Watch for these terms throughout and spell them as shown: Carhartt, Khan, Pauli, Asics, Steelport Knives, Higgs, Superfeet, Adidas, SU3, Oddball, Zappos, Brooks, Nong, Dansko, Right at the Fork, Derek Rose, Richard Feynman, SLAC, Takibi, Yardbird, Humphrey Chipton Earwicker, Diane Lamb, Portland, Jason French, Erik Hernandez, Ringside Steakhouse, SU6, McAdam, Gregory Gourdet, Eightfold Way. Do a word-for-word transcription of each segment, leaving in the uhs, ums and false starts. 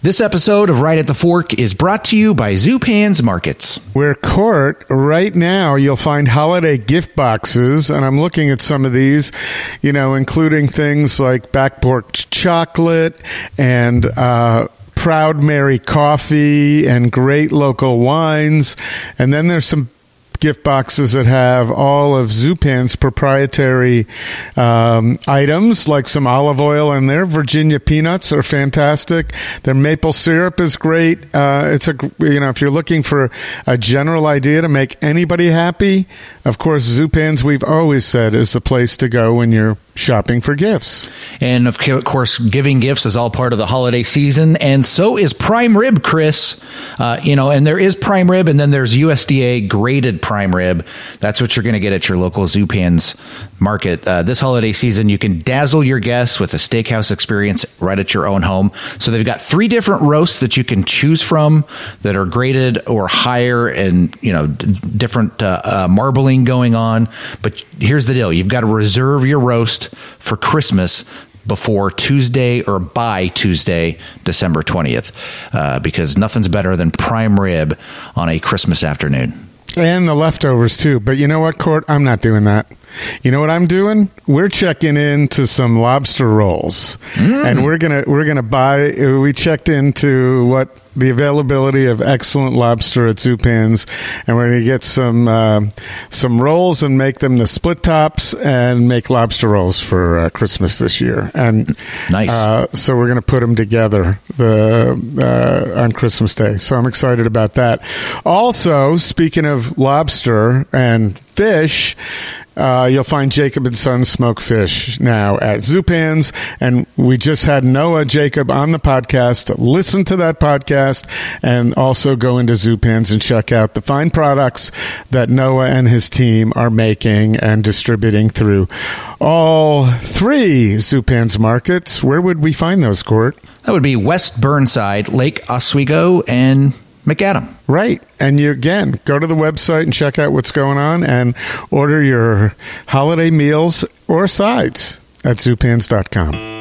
This episode of Right at the Fork is brought to you by Zupan's Markets. We're Court. Right now, you'll find holiday gift boxes, and I'm looking at some of these, you know, including things like back porch chocolate and uh, Proud Mary coffee and great local wines. And then there's some gift boxes that have all of Zupan's proprietary um, items, like some olive oil in there. Virginia peanuts are fantastic. Their maple syrup is great. Uh, it's a you know if you're looking for a general idea to make anybody happy, of course Zupan's, we've always said, is the place to go when you're shopping for gifts. And of course, giving gifts is all part of the holiday season, and so is prime rib, Chris. Uh, you know, and there is prime rib, and then there's U S D A graded prime rib. That's what you're going to get at your local Zupan's Market. Uh, this holiday season, you can dazzle your guests with a steakhouse experience right at your own home. So they've got three different roasts that you can choose from that are graded or higher, and you know, d- different uh, uh, marbling going on. But here's the deal: you've got to reserve your roast for Christmas before Tuesday or by Tuesday, December twentieth, uh, because nothing's better than prime rib on a Christmas afternoon. And the leftovers, too. But you know what, Court? I'm not doing that. You know what I'm doing? We're checking into some lobster rolls. Mm. And we're going to we're gonna buy... We checked into what the availability of excellent lobster at Zupan's. And we're going to get some uh, some rolls and make them the split tops and make lobster rolls for uh, Christmas this year. And nice. Uh, so we're going to put them together the uh, on Christmas Day. So I'm excited about that. Also, speaking of lobster and fish, uh, you'll find Jacob and Sons Smoked Fish now at Zupan's. And we just had Noah Jacob on the podcast. Listen to that podcast and also go into Zupan's and check out the fine products that Noah and his team are making and distributing through all three Zupan's markets. Where would we find those, Court? That would be West Burnside, Lake Oswego, and McAdam. Right. And you, again, go to the website and check out what's going on and order your holiday meals or sides at Zupan's dot com.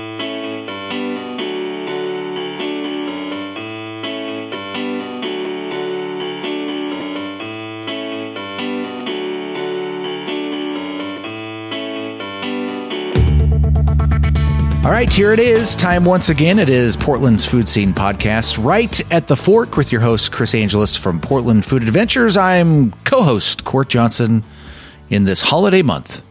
All right, here it is. Time once again. It is Portland's Food Scene Podcast, Right at the Fork, with your host, Chris Angelis from Portland Food Adventures. I'm co-host Court Johnson in this holiday month.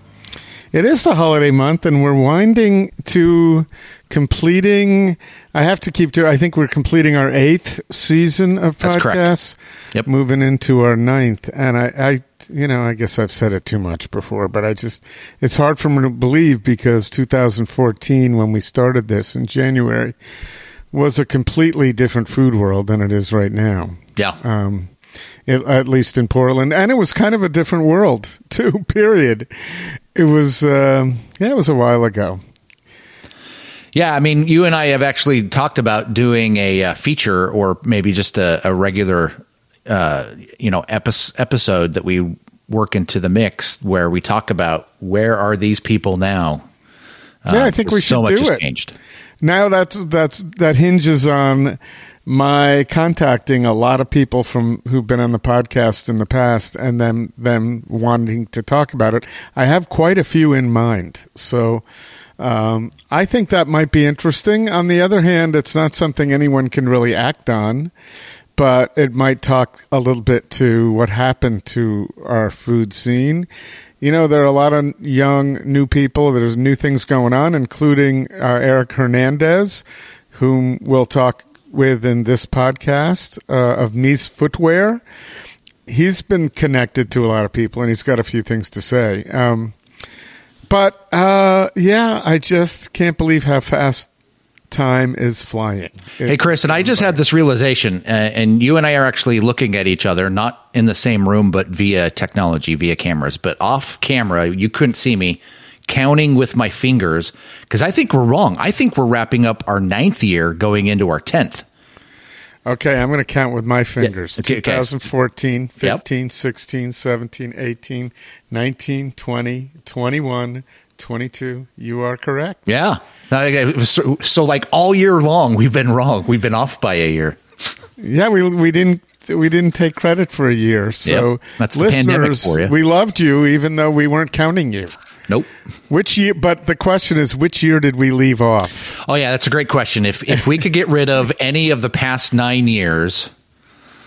It is the holiday month, and we're winding to completing, I have to keep to, I think we're completing our eighth season of podcasts. Yep. Moving into our ninth. And I, I you know, I guess I've said it too much before, but I just, it's hard for me to believe, because two thousand fourteen, when we started this in January, was a completely different food world than it is right now. Yeah. Um, it, at least in Portland. And it was kind of a different world too, period. It was, uh, yeah, it was a while ago. Yeah, I mean, you and I have actually talked about doing a uh, feature, or maybe just a, a regular Uh, you know, epi- episode that we work into the mix, where we talk about where are these people now. Um, yeah, I think we should do it. So much has changed. Now that's that's that hinges on my contacting a lot of people from who've been on the podcast in the past, and then them wanting to talk about it. I have quite a few in mind, so. Um, I think that might be interesting. On the other hand, it's not something anyone can really act on, but it might talk a little bit to what happened to our food scene. You know, there are a lot of young, new people. There's new things going on, including uh, Erik Hernandez, whom we'll talk with in this podcast, uh, of Mise Footwear. He's been connected to a lot of people, and he's got a few things to say. Um, But, uh, yeah, I just can't believe how fast time is flying. It's hey, Chris, and I just flying. had this realization, uh, and you and I are actually looking at each other, not in the same room, but via technology, via cameras. But off camera, you couldn't see me counting with my fingers, because I think we're wrong. I think we're wrapping up our ninth year going into our tenth. Okay, I'm going to count with my fingers. Yeah, okay, twenty fourteen, okay. fifteen, yep. sixteen, seventeen, eighteen, nineteen, twenty, twenty-one, twenty-two. You are correct. Yeah. So, so like all year long, we've been wrong. We've been off by a year. Yeah, we we didn't we didn't take credit for a year. So yep. That's the pandemic for you. We loved you, even though we weren't counting you. Nope. Which year? But the question is, which year did we leave off? Oh yeah, that's a great question. If if we could get rid of any of the past nine years.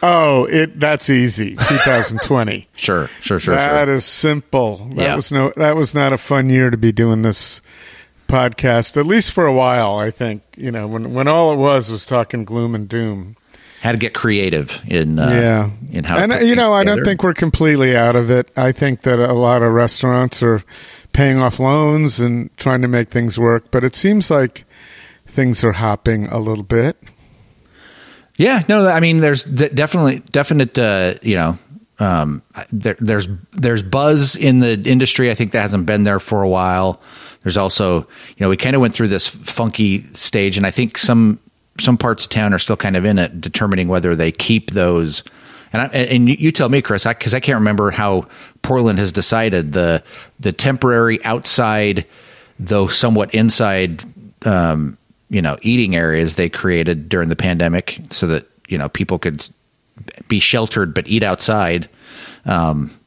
Oh, it that's easy. twenty twenty. sure, sure, sure. That sure. is simple. That yeah. was no. That was not a fun year to be doing this podcast, at least for a while. I think you know when when all it was was talking gloom and doom. How to get creative in uh, yeah in how and to you know together. I don't think we're completely out of it. I think that a lot of restaurants are paying off loans and trying to make things work, but it seems like things are hopping a little bit. Yeah, no, I mean, there's definitely definite, uh, you know, um, there, there's there's buzz in the industry. I think that hasn't been there for a while. There's also, you know, we kind of went through this funky stage, and I think some some parts of town are still kind of in it, determining whether they keep those. And I, and you tell me, Chris, because I, I can't remember how Portland has decided the the temporary outside, though somewhat inside. Um, you know, eating areas they created during the pandemic so that, you know, people could be sheltered, but eat outside. Um,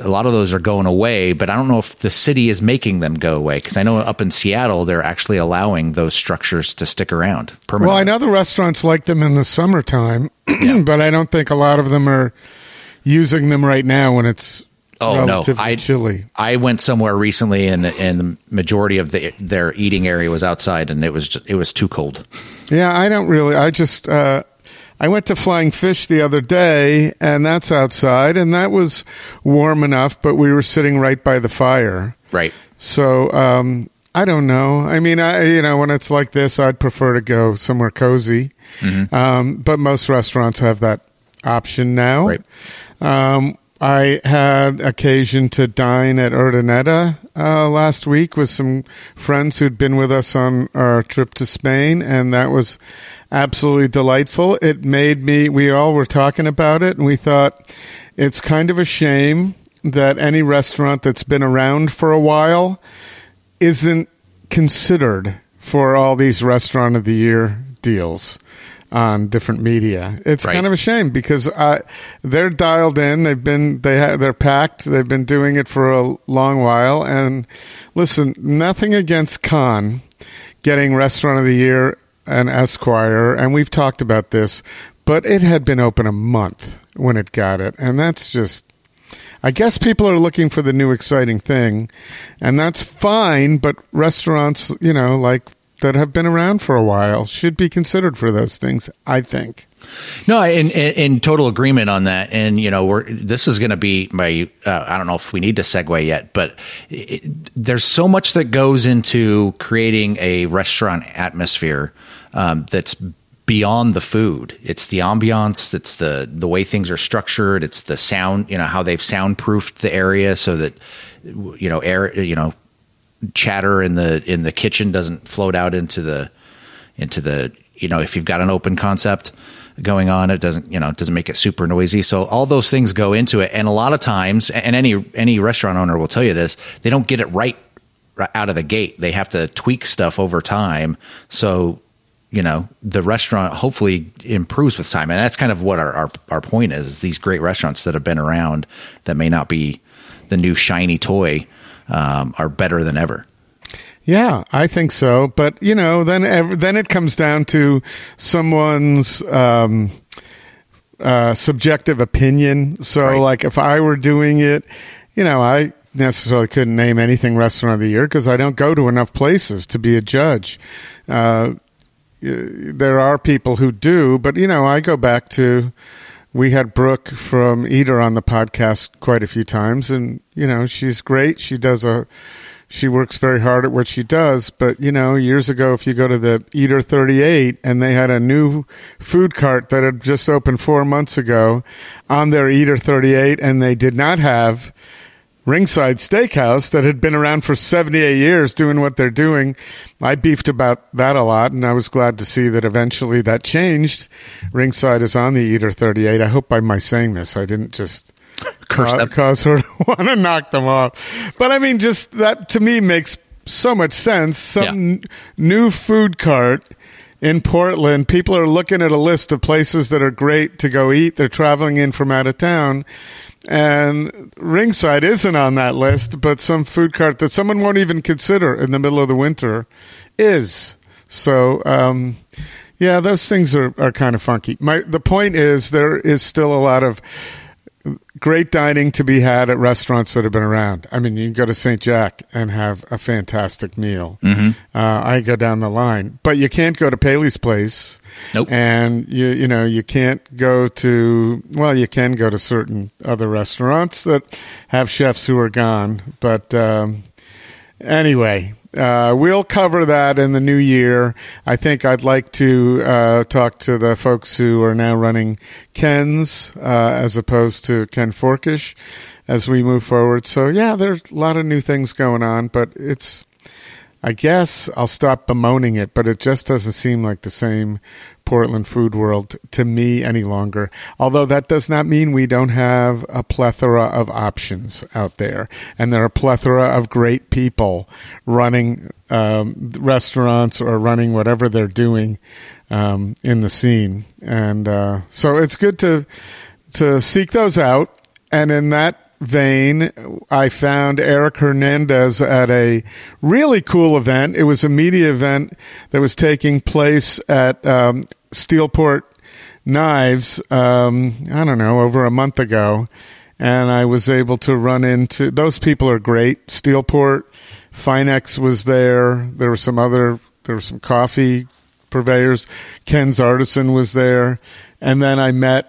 a lot of those are going away, but I don't know if the city is making them go away. Cause I know up in Seattle, they're actually allowing those structures to stick around permanently. Well, I know the restaurants like them in the summertime, yeah. but I don't think a lot of them are using them right now when it's, Oh no! I chilly. I went somewhere recently, and and the majority of the, their eating area was outside, and it was just, it was too cold. Yeah, I don't really. I just uh, I went to Flying Fish the other day, and that's outside, and that was warm enough, but we were sitting right by the fire. Right. So um, I don't know. I mean, I you know when it's like this, I'd prefer to go somewhere cozy, mm-hmm. um, but most restaurants have that option now. Right. Um, I had occasion to dine at Urdaneta uh, last week with some friends who'd been with us on our trip to Spain, and that was absolutely delightful. It made me, we all were talking about it, and we thought it's kind of a shame that any restaurant that's been around for a while isn't considered for all these Restaurant of the Year deals on different media. It's right. kind of a shame because uh, they're dialed in. They've been, they ha- they're packed. They've been doing it for a long while. And listen, nothing against Khan getting Restaurant of the Year and Esquire. And we've talked about this, but it had been open a month when it got it. And that's just, I guess people are looking for the new exciting thing, and that's fine. But restaurants, you know, like, that have been around for a while should be considered for those things, I think. No, in, in, in total agreement on that. And, you know, we're, this is going to be my, uh, I don't know if we need to segue yet, but it, there's so much that goes into creating a restaurant atmosphere um, that's beyond the food. It's the ambiance. It's the, the way things are structured. It's the sound, you know, how they've soundproofed the area so that, you know, air, you know, chatter in the in the kitchen doesn't float out into the into the you know if you've got an open concept going on, it doesn't you know it doesn't make it super noisy. So all those things go into it, and a lot of times, and any any restaurant owner will tell you this, they don't get it right, right out of the gate. They have to tweak stuff over time, so you know the restaurant hopefully improves with time. And that's kind of what our our, our point is, is these great restaurants that have been around that may not be the new shiny toy Um, are better than ever. Yeah, I think so. But, you know, then ev- then it comes down to someone's um, uh, subjective opinion. So, right. like, if I were doing it, you know, I necessarily couldn't name anything Restaurant of the Year because I don't go to enough places to be a judge. Uh, there are people who do, but, you know, I go back to... We had Brooke from Eater on the podcast quite a few times, and you know she's great. She does a, she works very hard at what she does. But you know, years ago, if you go to the Eater thirty-eight, and they had a new food cart that had just opened four months ago on their Eater thirty-eight, and they did not have Ringside Steakhouse that had been around for seventy-eight years doing what they're doing. I beefed about that a lot, and I was glad to see that eventually that changed. Ringside is on the Eater thirty-eight. I hope by my saying this, I didn't just curse them. Cause her to want to knock them off. But I mean, just that to me makes so much sense. Some yeah. n- new food cart in Portland, people are looking at a list of places that are great to go eat. They're traveling in from out of town. And Ringside isn't on that list, but some food cart that someone won't even consider in the middle of the winter is. So, um, yeah, those things are, are kind of funky. My, the point is there is still a lot of great dining to be had at restaurants that have been around. I mean, you can go to Saint Jack and have a fantastic meal. Mm-hmm. Uh, I go down the line. But you can't go to Paley's Place. Nope. And, you you know, you can't go to, well, you can go to certain other restaurants that have chefs who are gone. But um, anyway, uh, we'll cover that in the new year. I think I'd like to uh, talk to the folks who are now running Ken's uh, as opposed to Ken Forkish as we move forward. So, yeah, there's a lot of new things going on, but it's, I guess I'll stop bemoaning it, but it just doesn't seem like the same Portland food world to me any longer. Although that does not mean we don't have a plethora of options out there. And there are a plethora of great people running um, restaurants or running whatever they're doing um, in the scene. And uh, so it's good to to seek those out. And in that vein, I found Erik Hernandez at a really cool event. It was a media event that was taking place at um, Steelport Knives, um, I don't know, over a month ago. And I was able to run into, those people are great. Steelport, Finex was there. There were some other, there were some coffee purveyors. Ken's Artisan was there. And then I met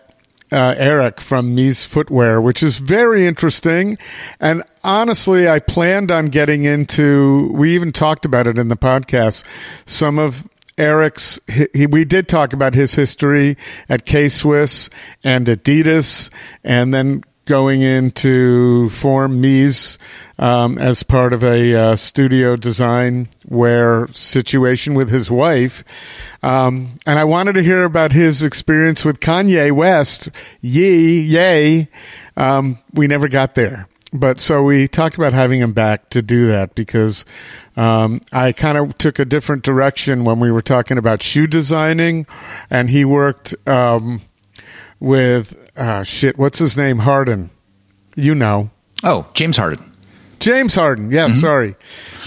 Uh, Erik from Mise Footwear, which is very interesting. And honestly, I planned on getting into, we even talked about it in the podcast, some of Erik's, he, we did talk about his history at K-Swiss and Adidas, and then going into form Mise um, as part of a uh, studio design wear situation with his wife. Um, and I wanted to hear about his experience with Kanye West. Yay, yay. Um, we never got there. But so we talked about having him back to do that because um, I kind of took a different direction when we were talking about shoe designing. And he worked um, with, uh, shit, what's his name? Harden. You know. Oh, James Harden. James Harden. Yes, mm-hmm. sorry.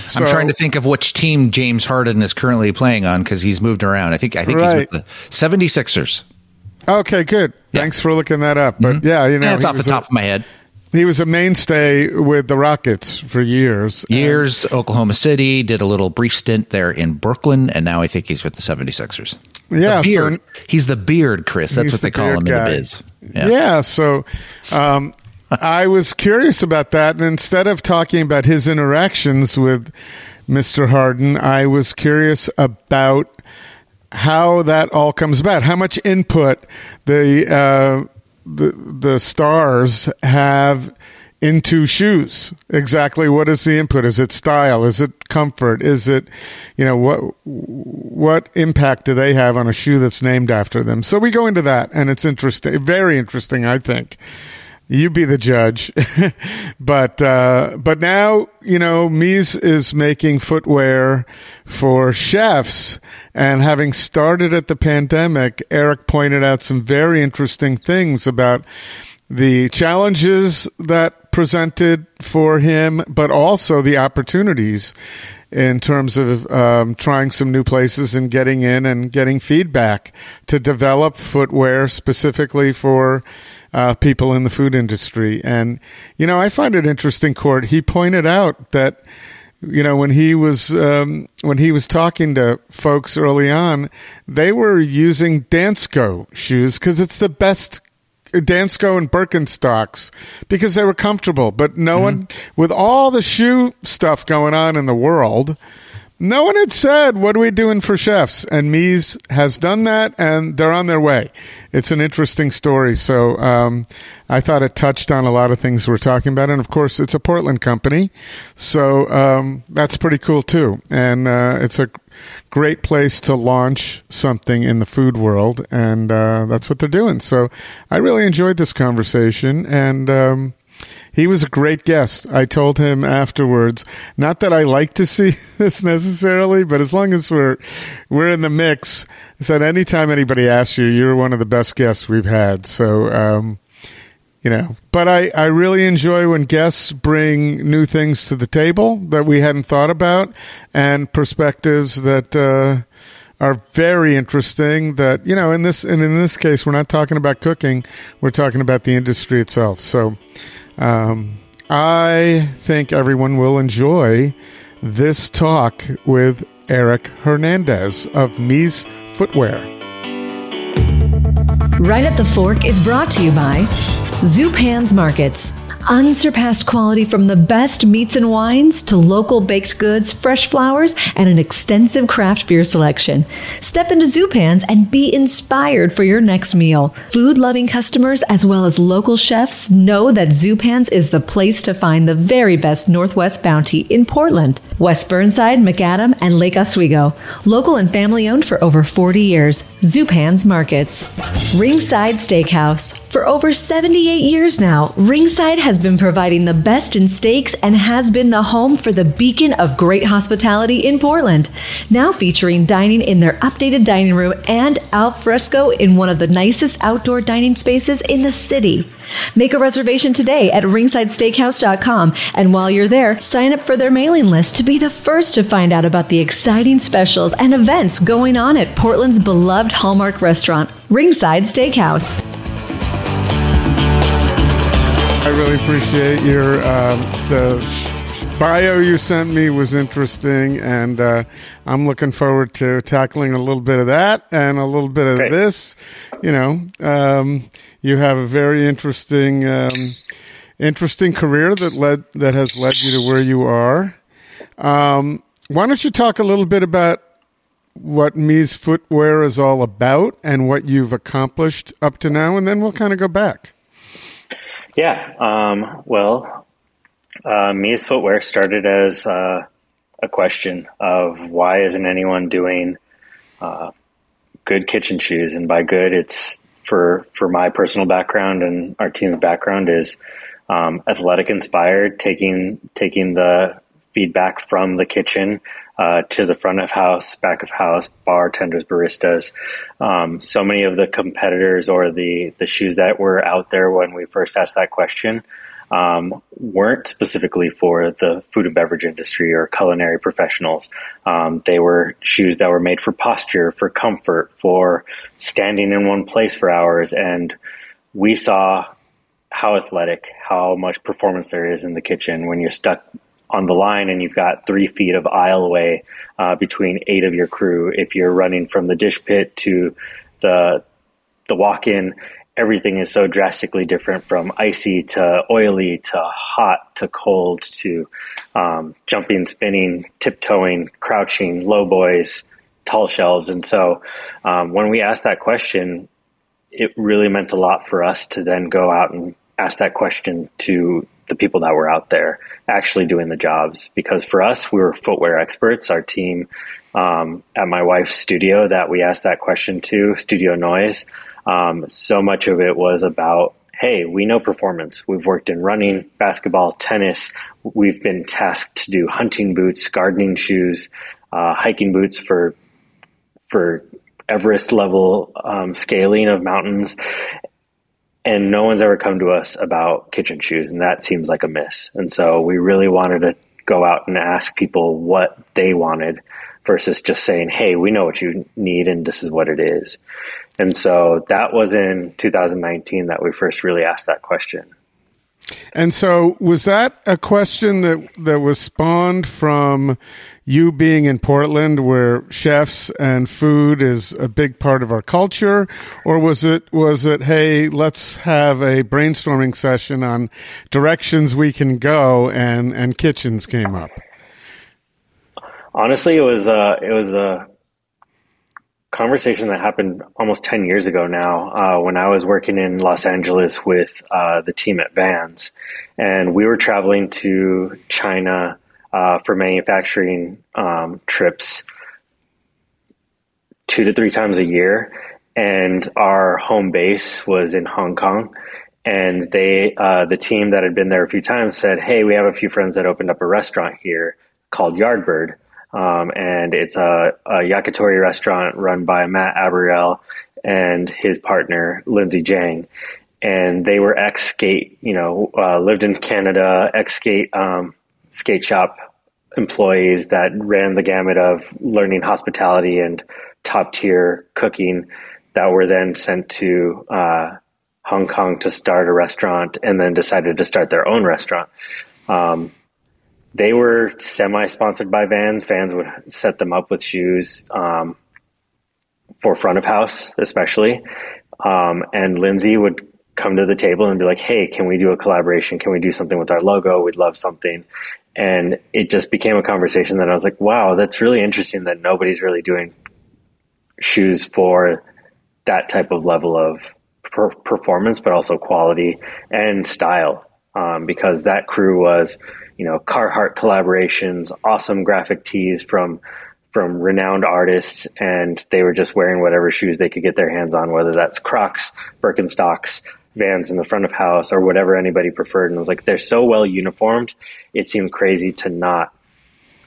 So, I'm trying to think of which team James Harden is currently playing on because he's moved around. I think I think right. he's with the seventy-sixers. Okay, good. Yeah. Thanks for looking that up. But mm-hmm. yeah, you know, it's off the top a, of my head. He was a mainstay with the Rockets for years. Years, and, Oklahoma City, did a little brief stint there in Brooklyn, and now I think he's with the seventy-sixers. Yeah, the beard, so, he's the beard, Chris. That's what they the call him guy. in the biz. Yeah, yeah so um, I was curious about that, and instead of talking about his interactions with Mister Harden, I was curious about how that all comes about, how much input the uh, the, the stars have into shoes. Exactly, what is the input? Is it style? Is it comfort? Is it, you know, what what impact do they have on a shoe that's named after them? So we go into that, and it's interesting, very interesting, I think. You be the judge. but uh, but now, you know, Mise is making footwear for chefs. And having started at the pandemic, Erik pointed out some very interesting things about the challenges that presented for him, but also the opportunities in terms of um, trying some new places and getting in and getting feedback to develop footwear specifically for Uh, people in the food industry. And, you know, I find it interesting, Court. He pointed out that, you know, when he was um, when he was talking to folks early on, they were using Dansko shoes because it's the best, Dansko and Birkenstocks, because they were comfortable. But no mm-hmm. one, with all the shoe stuff going on in the world, no one had said, what are we doing for chefs? And Mise has done that, and they're on their way. It's an interesting story. So um, I thought it touched on a lot of things we're talking about. And, of course, it's a Portland company. So um, that's pretty cool, too. And uh, it's a great place to launch something in the food world, and uh, that's what they're doing. So I really enjoyed this conversation, and um, – He was a great guest. I told him afterwards, not that I like to see this necessarily, but as long as we're we're in the mix, I said, anytime anybody asks you, you're one of the best guests we've had. So, um, you know, but I, I really enjoy when guests bring new things to the table that we hadn't thought about and perspectives that uh, are very interesting that, you know, in this and in this case, we're not talking about cooking. We're talking about the industry itself. So um, I think everyone will enjoy this talk with Erik Hernandez of Mise Footwear. Right at the Fork is brought to you by Zupan's Markets. Unsurpassed quality from the best meats and wines to local baked goods, fresh flowers, and an extensive craft beer selection. Step into Zupan's and be inspired for your next meal. Food-loving customers as well as local chefs know that Zupan's is the place to find the very best Northwest bounty in Portland, West Burnside, McAdam, and Lake Oswego. Local and family-owned for over forty years. Zupan's Markets. Ringside Steakhouse. For over seventy-eight years now, Ringside has been providing the best in steaks and has been the home for the beacon of great hospitality in Portland. Now featuring dining in their updated dining room and al fresco in one of the nicest outdoor dining spaces in the city. Make a reservation today at ringside steakhouse dot com, and while you're there, sign up for their mailing list to be the first to find out about the exciting specials and events going on at Portland's beloved hallmark restaurant, Ringside Steakhouse. I really appreciate your um, the bio you sent me was interesting, and uh, I'm looking forward to tackling a little bit of that and a little bit of okay. this. You know, um, you have a very interesting, um, interesting career that led that has led you to where you are. Um, why don't you talk a little bit about what Mise Footwear is all about and what you've accomplished up to now, and then we'll kind of go back. Yeah, um, well, uh, Mise Footwear started as uh, a question of why isn't anyone doing uh, good kitchen shoes? And by good, it's for, for my personal background and our team's background is um, athletic inspired, taking taking the feedback from the kitchen uh, to the front of house, back of house, bartenders, baristas. Um, so many of the competitors or the, the shoes that were out there when we first asked that question um, weren't specifically for the food and beverage industry or culinary professionals. Um, they were shoes that were made for posture, for comfort, for standing in one place for hours. And we saw how athletic, how much performance there is in the kitchen when you're stuck on the line and you've got three feet of aisleway uh, between eight of your crew. If you're running from the dish pit to the the walk-in, everything is so drastically different, from icy to oily to hot to cold to um, jumping, spinning, tiptoeing, crouching, low boys, tall shelves. And so um, when we asked that question, it really meant a lot for us to then go out and ask that question to the people that were out there actually doing the jobs. Because for us, we were footwear experts. Our team um, at my wife's studio that we asked that question to, Studio Noyes, um, so much of it was about, hey, we know performance. We've worked in running, basketball, tennis. We've been tasked to do hunting boots, gardening shoes, uh, hiking boots for for Everest level um, scaling of mountains. And no one's ever come to us about kitchen shoes, and that seems like a miss. And so we really wanted to go out and ask people what they wanted versus just saying, hey, we know what you need and this is what it is. And so that was in two thousand nineteen that we first really asked that question. And so was that a question that, that was spawned from you being in Portland, where chefs and food is a big part of our culture? Or was it, was it, hey, let's have a brainstorming session on directions we can go, and, and kitchens came up? Honestly, it was uh, it was a conversation that happened almost ten years ago now, uh, when I was working in Los Angeles with uh, the team at Vans, and we were traveling to China uh, for manufacturing um, trips two to three times a year. And our home base was in Hong Kong. And they, uh, the team that had been there a few times said, hey, we have a few friends that opened up a restaurant here called Yardbird. Um, and it's a, a yakitori restaurant run by Matt Abriel and his partner, Lindsay Jang. And they were ex-skate, you know, uh, lived in Canada, ex-skate um, skate shop employees that ran the gamut of learning hospitality and top-tier cooking that were then sent to uh, Hong Kong to start a restaurant and then decided to start their own restaurant. Um, they were semi-sponsored by Vans. Vans would set them up with shoes um, for front of house, especially. Um, and Lindsay would come to the table and be like, hey, can we do a collaboration? Can we do something with our logo? We'd love something. And it just became a conversation that I was like, wow, that's really interesting that nobody's really doing shoes for that type of level of per- performance, but also quality and style. Um, because that crew was, you know, Carhartt collaborations, awesome graphic tees from, from renowned artists, and they were just wearing whatever shoes they could get their hands on, whether that's Crocs, Birkenstocks, Vans in the front of house, or whatever anybody preferred. And I was like, they're so well uniformed, it seemed crazy to not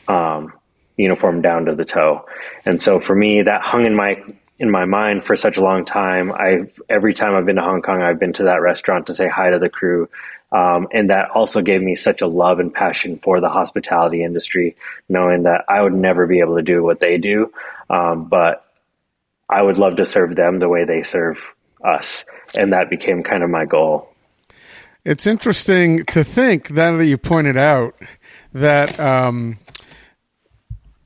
um, uniform down to the toe. And so for me, that hung in my in my mind for such a long time. I every time I've been to Hong Kong, I've been to that restaurant to say hi to the crew. Um, and that also gave me such a love and passion for the hospitality industry, knowing that I would never be able to do what they do. Um, but I would love to serve them the way they serve us. And that became kind of my goal. It's interesting to think that you pointed out that, um,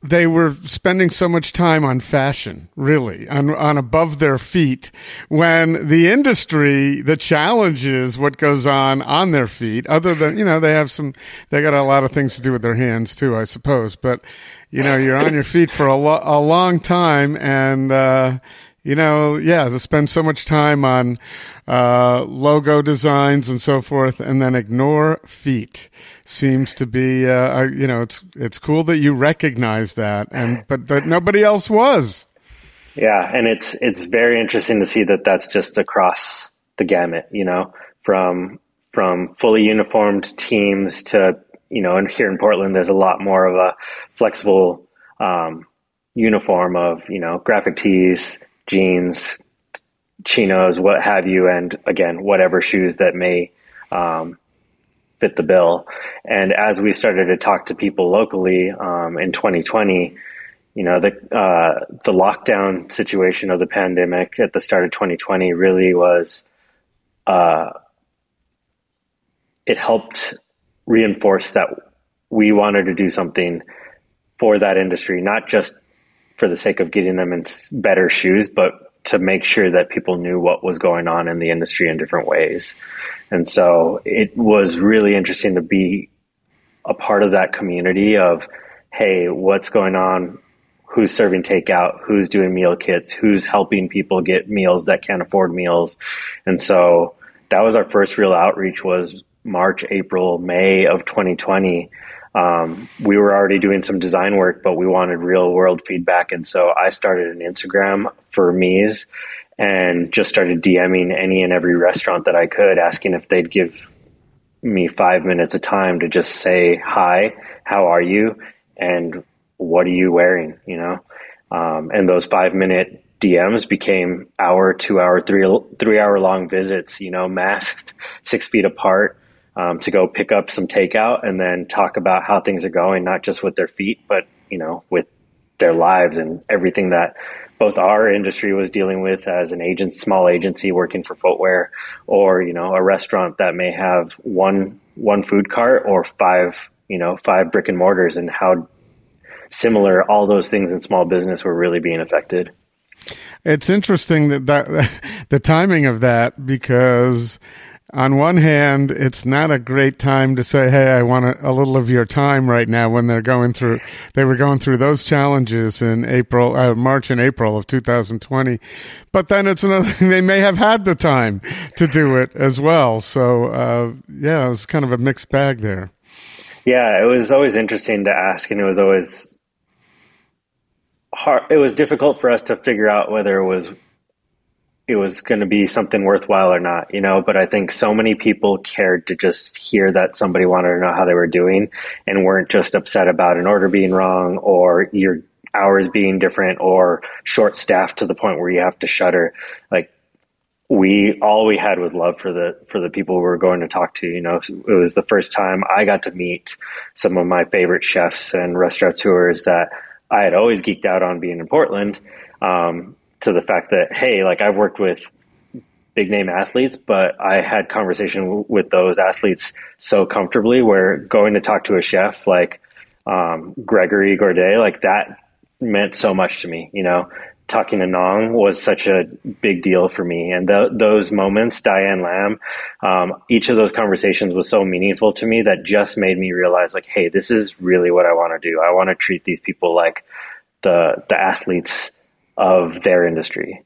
they were spending so much time on fashion, really, on, on above their feet, when the industry, the challenge is what goes on on their feet, other than, you know, they have some, they got a lot of things to do with their hands too, I suppose. But, you know, you're on your feet for a, lo- a long time and, uh, you know, yeah, to spend so much time on, uh, logo designs and so forth, and then ignore feet seems to be, uh, uh, you know, it's, it's cool that you recognize that, and, but that nobody else was. Yeah. And it's, it's very interesting to see that that's just across the gamut, you know, from, from fully uniformed teams to, you know, and here in Portland, there's a lot more of a flexible, um, uniform of, you know, graphic tees, jeans, chinos, what have you, and again, whatever shoes that may um, fit the bill. And as we started to talk to people locally um, in twenty twenty, you know, the uh, the lockdown situation of the pandemic at the start of twenty twenty really was, uh, it helped reinforce that we wanted to do something for that industry, not just for the sake of getting them in better shoes, but to make sure that people knew what was going on in the industry in different ways. And so it was really interesting to be a part of that community of, hey, what's going on? Who's serving takeout? Who's doing meal kits? Who's helping people get meals that can't afford meals? And so that was our first real outreach, was March, April, May of twenty twenty. Um, we were already doing some design work, but we wanted real world feedback. And so I started an Instagram for Mise and just started DMing any and every restaurant that I could, asking if they'd give me five minutes of time to just say, hi, how are you? And what are you wearing? You know? Um, and those five minute D Ms became hour, two hour, three, three hour long visits, you know, masked, six feet apart. Um, to go pick up some takeout and then talk about how things are going, not just with their feet, but, you know, with their lives and everything that both our industry was dealing with as an agent, small agency working for footwear, or, you know, a restaurant that may have one, one food cart or five, you know, five brick and mortars, and how similar all those things in small business were really being affected. It's interesting that, that the timing of that, because on one hand, it's not a great time to say, hey, I want a, a little of your time right now, when they're going through, they were going through those challenges in April, uh, March and April of two thousand twenty. But then it's another thing, they may have had the time to do it as well. So, uh, yeah, it was kind of a mixed bag there. Yeah, it was always interesting to ask, and it was always hard. It was difficult for us to figure out whether it was, it it was going to be something worthwhile or not, you know, but I think so many people cared to just hear that somebody wanted to know how they were doing and weren't just upset about an order being wrong or your hours being different or short staffed to the point where you have to shutter. Like, we, all we had was love for the, for the people we were going to talk to, you know. It was the first time I got to meet some of my favorite chefs and restaurateurs that I had always geeked out on being in Portland. Um, to the fact that, hey, like, I've worked with big name athletes, but I had conversation w- with those athletes so comfortably where going to talk to a chef like um, Gregory Gourdet, like, that meant so much to me, you know. Talking to Nong was such a big deal for me. And th- those moments, Diane Lamb, um, each of those conversations was so meaningful to me that just made me realize, like, hey, this is really what I want to do. I want to treat these people like the the athletes of their industry.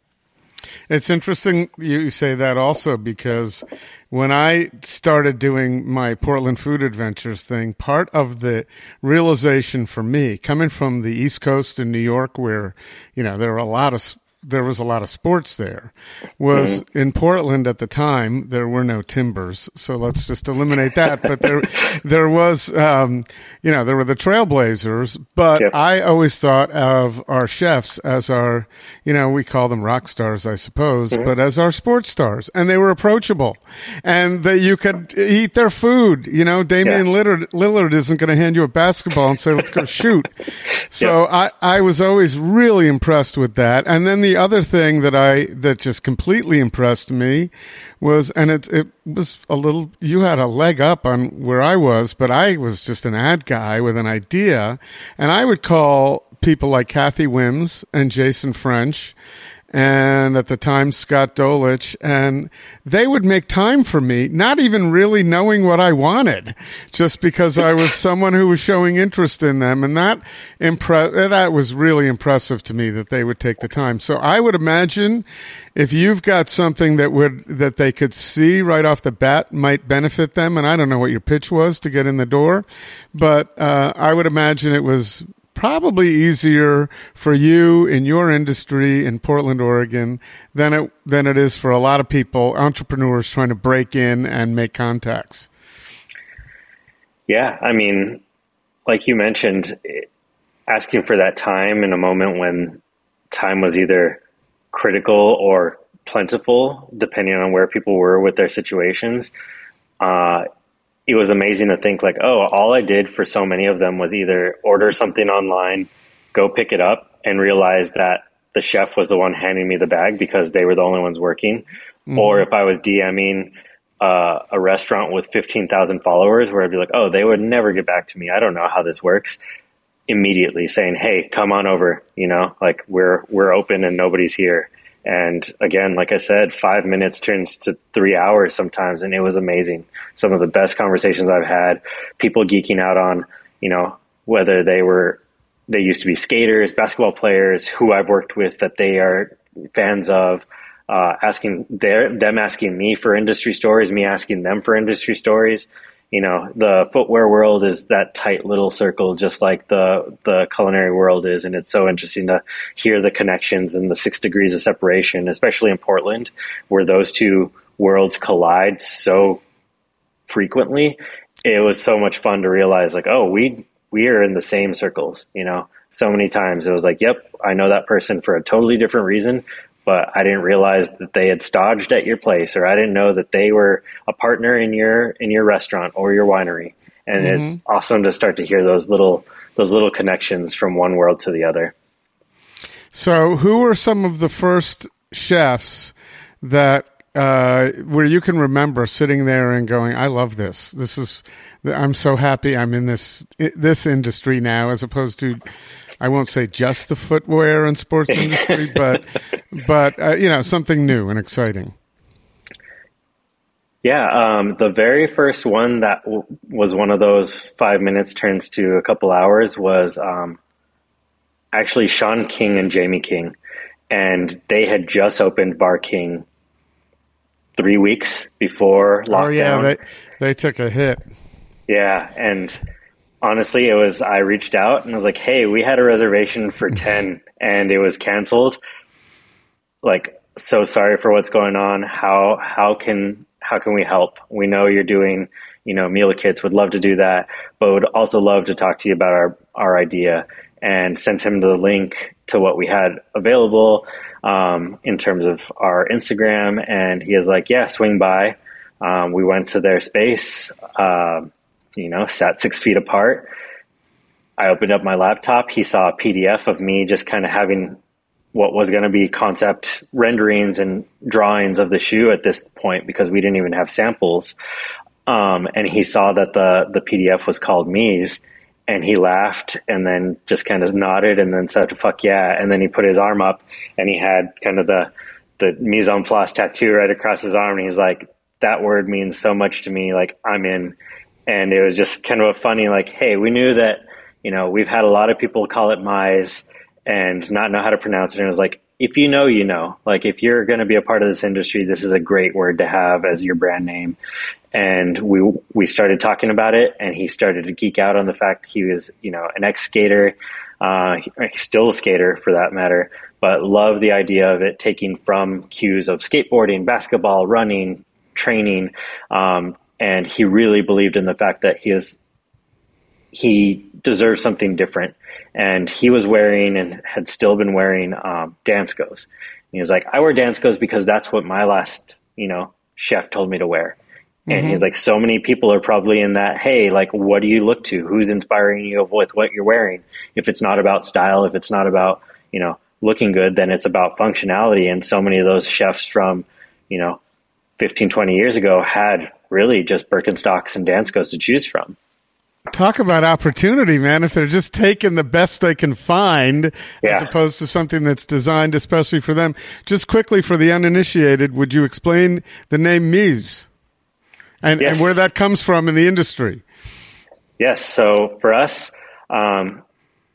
It's interesting you say that also, because when I started doing my Portland Food Adventures thing, part of the realization for me, coming from the East Coast in New York, where, you know, there were a lot of there was a lot of sports there, was mm-hmm. in Portland at the time, there were no Timbers. So let's just eliminate that. But there, there was, um, you know, there were the Trailblazers, but yep. I always thought of our chefs as our, you know, we call them rock stars, I suppose, mm-hmm. but as our sports stars, and they were approachable and that you could eat their food. You know, Damian yeah. Lillard, Lillard isn't going to hand you a basketball and say, let's go shoot. So yep. I, I was always really impressed with that. And then the other thing that I that just completely impressed me was, and it it was a little, you had a leg up on where I was, but I was just an ad guy with an idea, and I would call people like Kathy Wims and Jason French, and at the time Scott Dolich, and they would make time for me, not even really knowing what I wanted, just because I was someone who was showing interest in them, and that impress that was really impressive to me that they would take the time. So I would imagine if you've got something that would that they could see right off the bat might benefit them, and I don't know what your pitch was to get in the door, but uh, I would imagine it was probably easier for you in your industry in Portland, Oregon, than it than it is for a lot of people, entrepreneurs trying to break in and make contacts. Yeah, I mean, like you mentioned, asking for that time in a moment when time was either critical or plentiful, depending on where people were with their situations. Uh, It was amazing to think like, oh, all I did for so many of them was either order something online, go pick it up, and realize that the chef was the one handing me the bag because they were the only ones working. Mm-hmm. Or if I was DMing uh, a restaurant with fifteen thousand followers where I'd be like, oh, they would never get back to me, I don't know how this works, immediately saying, hey, come on over, you know, like we're we're open and nobody's here. And again, like I said, five minutes turns to three hours sometimes, and it was amazing. Some of the best conversations I've had, people geeking out on, you know, whether they were, they used to be skaters, basketball players, who I've worked with that they are fans of, uh, asking their, them asking me for industry stories, me asking them for industry stories. You know, the footwear world is that tight little circle, just like the the culinary world is. And it's so interesting to hear the connections and the six degrees of separation, especially in Portland, where those two worlds collide so frequently. It was so much fun to realize, like, oh, we we are in the same circles, you know. So many times it was like, yep, I know that person for a totally different reason, but I didn't realize that they had stodged at your place, or I didn't know that they were a partner in your in your restaurant or your winery. And mm-hmm. it's awesome to start to hear those little those little connections from one world to the other. So who are some of the first chefs that uh, where you can remember sitting there and going, I love this. This is I'm so happy I'm in this this industry now, as opposed to, I won't say just the footwear and sports industry, but, but uh, you know, something new and exciting. Yeah, um, the very first one that w- was one of those five minutes turns to a couple hours was um, actually Sean King and Jamie King. And they had just opened Bar King three weeks before lockdown. Oh, yeah, they, they took a hit. Yeah, and honestly, it was, I reached out and I was like, hey, we had a reservation for ten and it was canceled. Like, so sorry for what's going on. How how can how can we help? We know you're doing, you know, meal kits. Would love to do that, but would also love to talk to you about our our idea. And sent him the link to what we had available um, in terms of our Instagram. And he is like, yeah, swing by. Um, we went to their space, uh, you know, sat six feet apart. I opened up my laptop. He saw a P D F of me just kind of having what was going to be concept renderings and drawings of the shoe at this point, because we didn't even have samples. Um, and he saw that the, the P D F was called Mise, and he laughed and then just kind of nodded and then said, fuck yeah. And then he put his arm up and he had kind of the, the Mise en Place tattoo right across his arm. And he's like, that word means so much to me. Like, I'm in. And it was just kind of a funny, like, hey, we knew that, you know, we've had a lot of people call it Mise and not know how to pronounce it. And it was like, if you know, you know, like, if you're going to be a part of this industry, this is a great word to have as your brand name. And we we started talking about it, and he started to geek out on the fact he was, you know, an ex-skater, uh, he, he's still a skater for that matter, but loved the idea of it taking from cues of skateboarding, basketball, running, training. Um, and he really believed in the fact that he is he deserves something different. And he was wearing and had still been wearing um, Danskos. And he was like, I wear Danskos because that's what my last, you know, chef told me to wear. And mm-hmm. he's like, so many people are probably in that, hey, like, what do you look to? Who's inspiring you with what you're wearing? If it's not about style, if it's not about, you know, looking good, then it's about functionality. And so many of those chefs from, you know, fifteen, twenty years ago had really just Birkenstocks and Danskos to choose from. Talk about opportunity, man. If they're just taking the best they can find, yeah. as opposed to something that's designed especially for them. Just quickly for the uninitiated, would you explain the name Mise? And, yes. and where that comes from in the industry. Yes. So for us, um,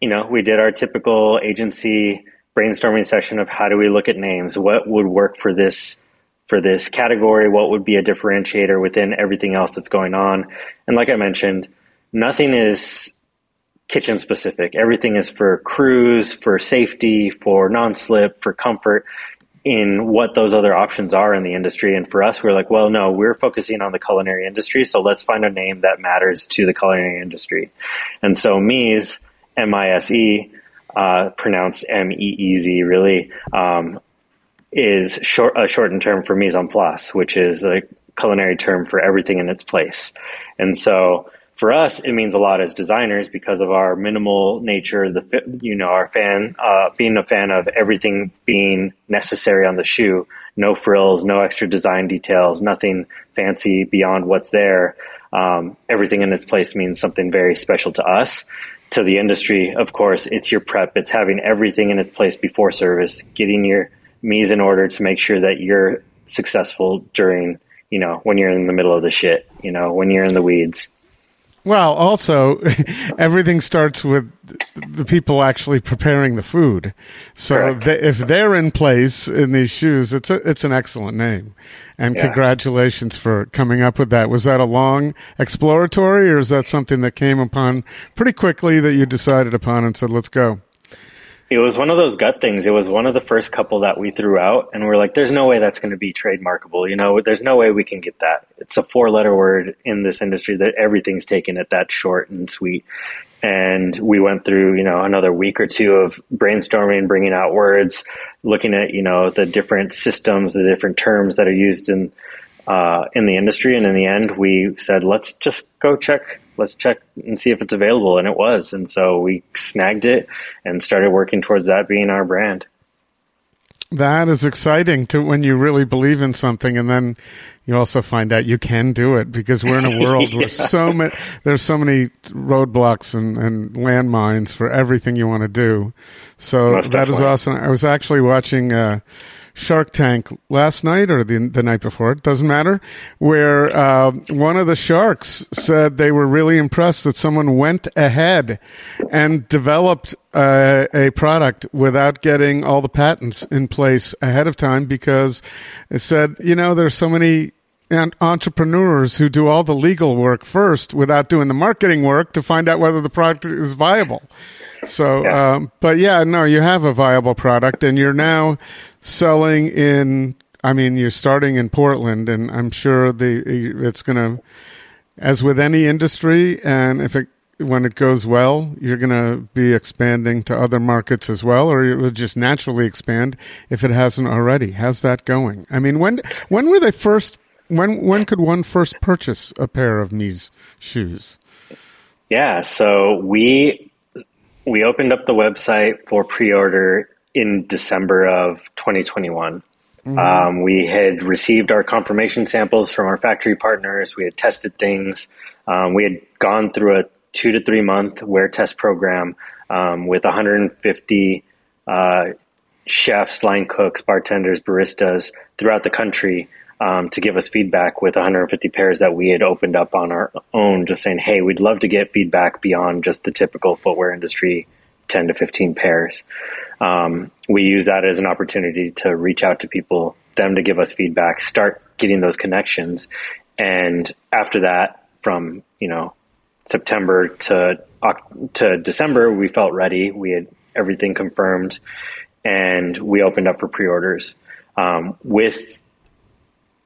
you know, we did our typical agency brainstorming session of how do we look at names? What would work for this, for this category? What would be a differentiator within everything else that's going on? And like I mentioned, nothing is kitchen specific. Everything is for crews, for safety, for non-slip, for comfort, in what those other options are in the industry. And for us, we're like, well, no, we're focusing on the culinary industry, so let's find a name that matters to the culinary industry. And so Mise, M I S E, uh, pronounced M E E Z really, um, is short, a shortened term for mise en place, which is a culinary term for everything in its place. And so for us, it means a lot as designers because of our minimal nature, the you know, our fan, uh, being a fan of everything being necessary on the shoe, no frills, no extra design details, nothing fancy beyond what's there. Um, everything in its place means something very special to us. To the industry, of course, it's your prep. It's having everything in its place before service, getting your mise in order to make sure that you're successful during, you know, when you're in the middle of the shit, you know, when you're in the weeds. Well, also, everything starts with the people actually preparing the food. So they, if they're in place in these shoes, it's a, it's an excellent name. And yeah. congratulations for coming up with that. Was that a long exploratory, or is that something that came upon pretty quickly that you decided upon and said, let's go? It was one of those gut things. It was one of the first couple that we threw out, and we're like, there's no way that's going to be trademarkable. You know, there's no way we can get that. It's a four-letter word in this industry that everything's taken at that short and sweet. And we went through, you know, another week or two of brainstorming, bringing out words, looking at, you know, the different systems, the different terms that are used in uh, in the industry. And in the end, we said, let's just go check Let's check and see if it's available. And it was. And so we snagged it and started working towards that being our brand. That is exciting to when you really believe in something. And then you also find out you can do it, because we're in a world yeah. where so many, there's so many roadblocks and, and landmines for everything you want to do. So Most that definitely. Is awesome. I was actually watching uh, Shark Tank last night or the the night before, it doesn't matter, where uh, one of the sharks said they were really impressed that someone went ahead and developed uh, a product without getting all the patents in place ahead of time, because it said, you know, there's so many and entrepreneurs who do all the legal work first without doing the marketing work to find out whether the product is viable. So, yeah. Um, but yeah, no, you have a viable product, and you're now selling in, I mean, you're starting in Portland, and I'm sure the it's going to, as with any industry, and if it when it goes well, you're going to be expanding to other markets as well, or it will just naturally expand if it hasn't already. How's that going? I mean, when when were they first? When when could one first purchase a pair of Mise shoes? Yeah, so we we opened up the website for pre-order in December of twenty twenty-one. Mm-hmm. Um, we had received our confirmation samples from our factory partners. We had tested things. Um, we had gone through a two to three month wear test program um, with one hundred fifty uh, chefs, line cooks, bartenders, baristas throughout the country um, to give us feedback with one hundred fifty pairs that we had opened up on our own, just saying, hey, we'd love to get feedback beyond just the typical footwear industry ten to fifteen pairs. Um, we use that as an opportunity to reach out to people, them to give us feedback, start getting those connections. And after that, from, you know, September to to December, we felt ready. We had everything confirmed, and we opened up for pre-orders um, with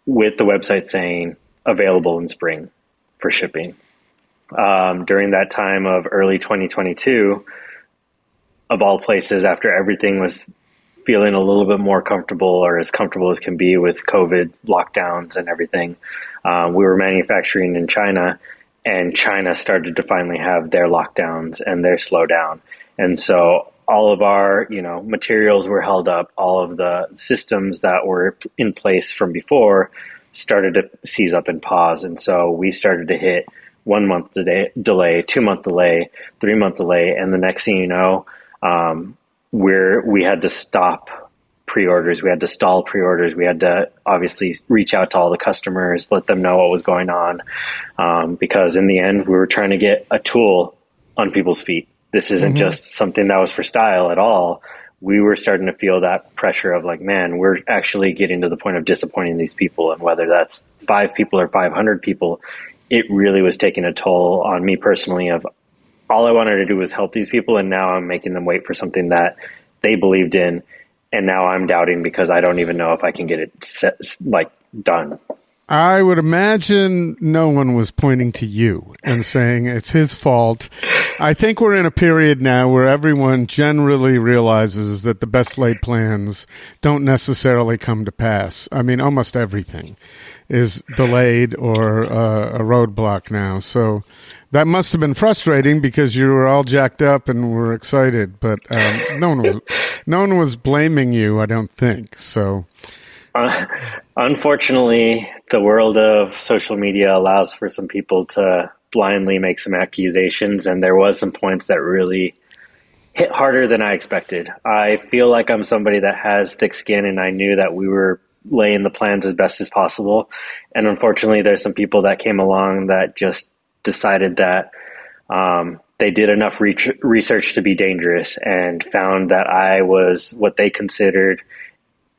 with the website saying available in spring for shipping. Um, during that time of early twenty twenty-two, of all places, after everything was feeling a little bit more comfortable, or as comfortable as can be with COVID lockdowns and everything, uh, we were manufacturing in China. And China started to finally have their lockdowns and their slowdown. And so all of our, you know, materials were held up. All of the systems that were in place from before started to seize up and pause. And so we started to hit one month de- delay, two month delay, three month delay. And the next thing you know, um, we're, we had to stop pre-orders. We had to stall pre-orders. We had to obviously reach out to all the customers, let them know what was going on. Um, because in the end, we were trying to get a tool on people's feet. This isn't mm-hmm. just something that was for style at all. We were starting to feel that pressure of like, man, we're actually getting to the point of disappointing these people. And whether that's five people or five hundred people, it really was taking a toll on me personally of all I wanted to do was help these people. And now I'm making them wait for something that they believed in. And now I'm doubting because I don't even know if I can get it set, like done. I would imagine no one was pointing to you and saying it's his fault. I think we're in a period now where everyone generally realizes that the best laid plans don't necessarily come to pass. I mean, almost everything is delayed or uh, a roadblock now. So that must have been frustrating because you were all jacked up and were excited, but um, no one was no one was blaming you, I don't think. So, uh, unfortunately, the world of social media allows for some people to blindly make some accusations, and there was some points that really hit harder than I expected. I feel like I'm somebody that has thick skin, and I knew that we were laying the plans as best as possible. And unfortunately, there's some people that came along that just decided that um, they did enough re- research to be dangerous and found that I was what they considered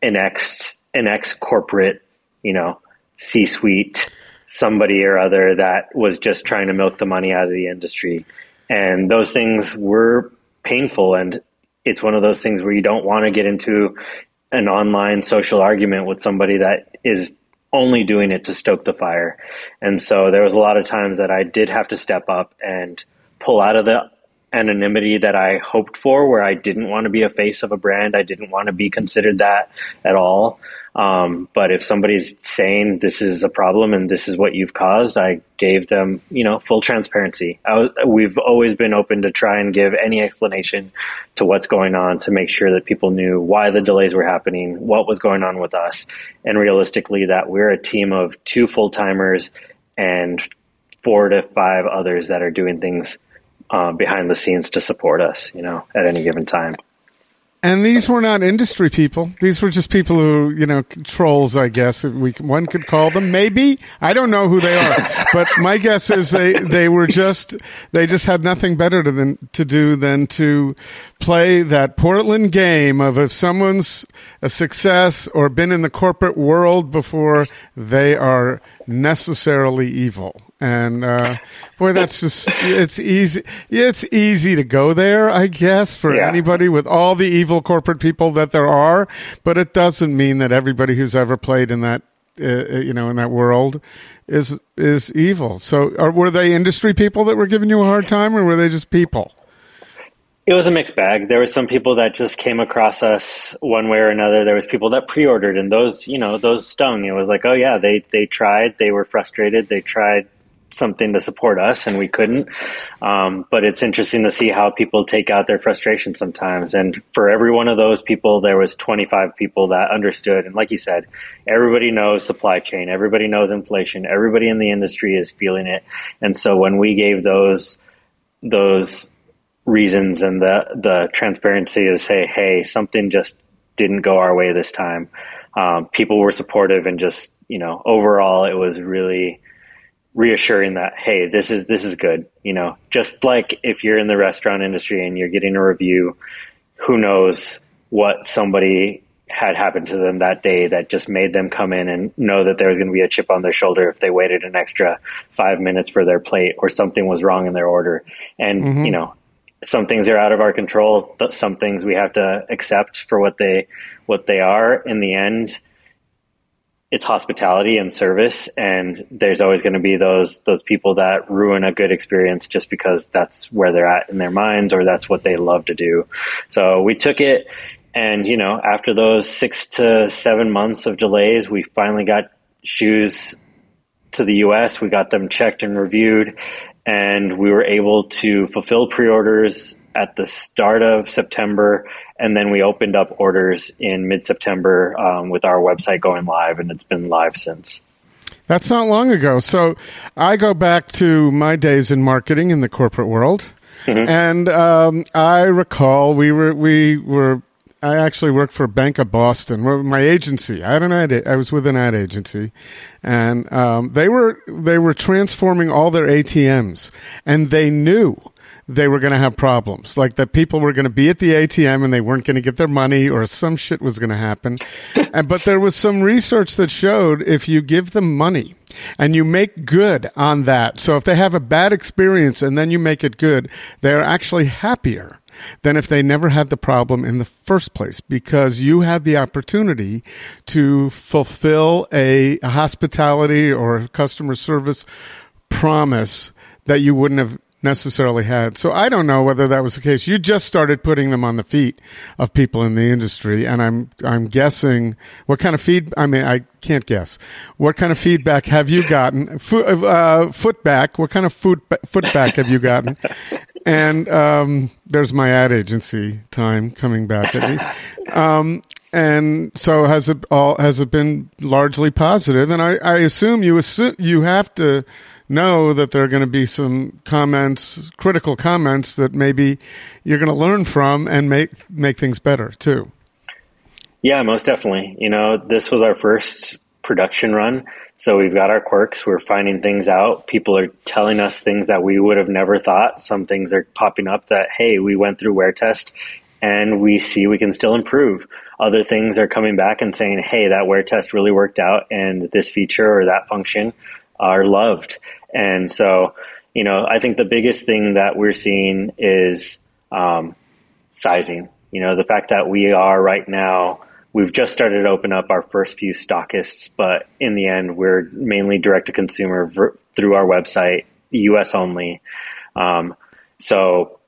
an ex an ex corporate, you know, C-suite somebody or other that was just trying to milk the money out of the industry. And those things were painful. And it's one of those things where you don't want to get into an online social argument with somebody that is only doing it to stoke the fire. And so there was a lot of times that I did have to step up and pull out of the anonymity that I hoped for, where I didn't want to be a face of a brand. I didn't want to be considered that at all. Um, but if somebody's saying this is a problem and this is what you've caused, I gave them, you know, full transparency. I was, we've always been open to try and give any explanation to what's going on to make sure that people knew why the delays were happening, what was going on with us. And realistically, that we're a team of two full-timers and four to five others that are doing things Uh, behind the scenes to support us, you know, at any given time. And these were not industry people. These were just people who, you know, trolls, I guess. We one could call them. Maybe. I don't know who they are. But my guess is they, they were just, they just had nothing better to, than, to do than to play that Portland game of if someone's a success or been in the corporate world before, they are necessarily evil. And uh, boy, that's just—it's easy. It's easy to go there, I guess, for yeah. anybody with all the evil corporate people that there are. But it doesn't mean that everybody who's ever played in that, uh, you know, in that world, is is evil. So, are, were they industry people that were giving you a hard time, or were they just people? It was a mixed bag. There were some people that just came across us one way or another. There was people that pre-ordered, and those, you know, those stung. It was like, oh yeah, they they tried. They were frustrated. They tried something to support us and we couldn't. Um, but it's interesting to see how people take out their frustration sometimes. And for every one of those people, there was twenty-five people that understood. And like you said, everybody knows supply chain, everybody knows inflation, everybody in the industry is feeling it. And so when we gave those, those reasons and the, the transparency to say, hey, something just didn't go our way this time. Um, people were supportive and just, you know, overall it was really reassuring that, hey, this is this is good. You know, just like if you're in the restaurant industry and you're getting a review, who knows what somebody had happened to them that day that just made them come in and know that there was going to be a chip on their shoulder if they waited an extra five minutes for their plate or something was wrong in their order. And, mm-hmm. you know, some things are out of our control, but some things we have to accept for what they what they are in the end. It's hospitality and service, and there's always going to be those those people that ruin a good experience just because that's where they're at in their minds or that's what they love to do. So we took it, and you know, after those six to seven months of delays, we finally got shoes to the U S. We got them checked and reviewed, and we were able to fulfill pre-orders at the start of September, and then we opened up orders in mid-September um, with our website going live, and it's been live since. That's not long ago. So I go back to my days in marketing in the corporate world, mm-hmm. and um, I recall we were we were. I actually worked for Bank of Boston, my agency. I had an ad, I was with an ad agency, and um, they were they were transforming all their A T Ms, and they knew they were going to have problems, like that people were going to be at the A T M and they weren't going to get their money or some shit was going to happen. And, but there was some research that showed if you give them money and you make good on that, so if they have a bad experience and then you make it good, they're actually happier than if they never had the problem in the first place, because you had the opportunity to fulfill a hospitality or customer service promise that you wouldn't have necessarily had. So I don't know whether that was the case. You just started putting them on the feet of people in the industry, and I'm I'm guessing what kind of feed I mean I can't guess. What kind of feedback have you gotten? F- uh, footback. What kind of food footback have you gotten? And um, there's my ad agency time coming back at me. Um, and so has it all has it been largely positive? And I, I assume you assume you have to know that there are going to be some comments, critical comments that maybe you're going to learn from and make make things better too. Yeah, most definitely. You know, this was our first production run, so we've got our quirks. We're finding things out. People are telling us things that we would have never thought. Some things are popping up that, hey, we went through wear test and we see we can still improve. Other things are coming back and saying, hey, that wear test really worked out and this feature or that function are loved. And so, you know, I think the biggest thing that we're seeing is um, sizing. You know, the fact that we are right now, we've just started to open up our first few stockists, but in the end, we're mainly direct to consumer ver- through our website, U S only. Um, so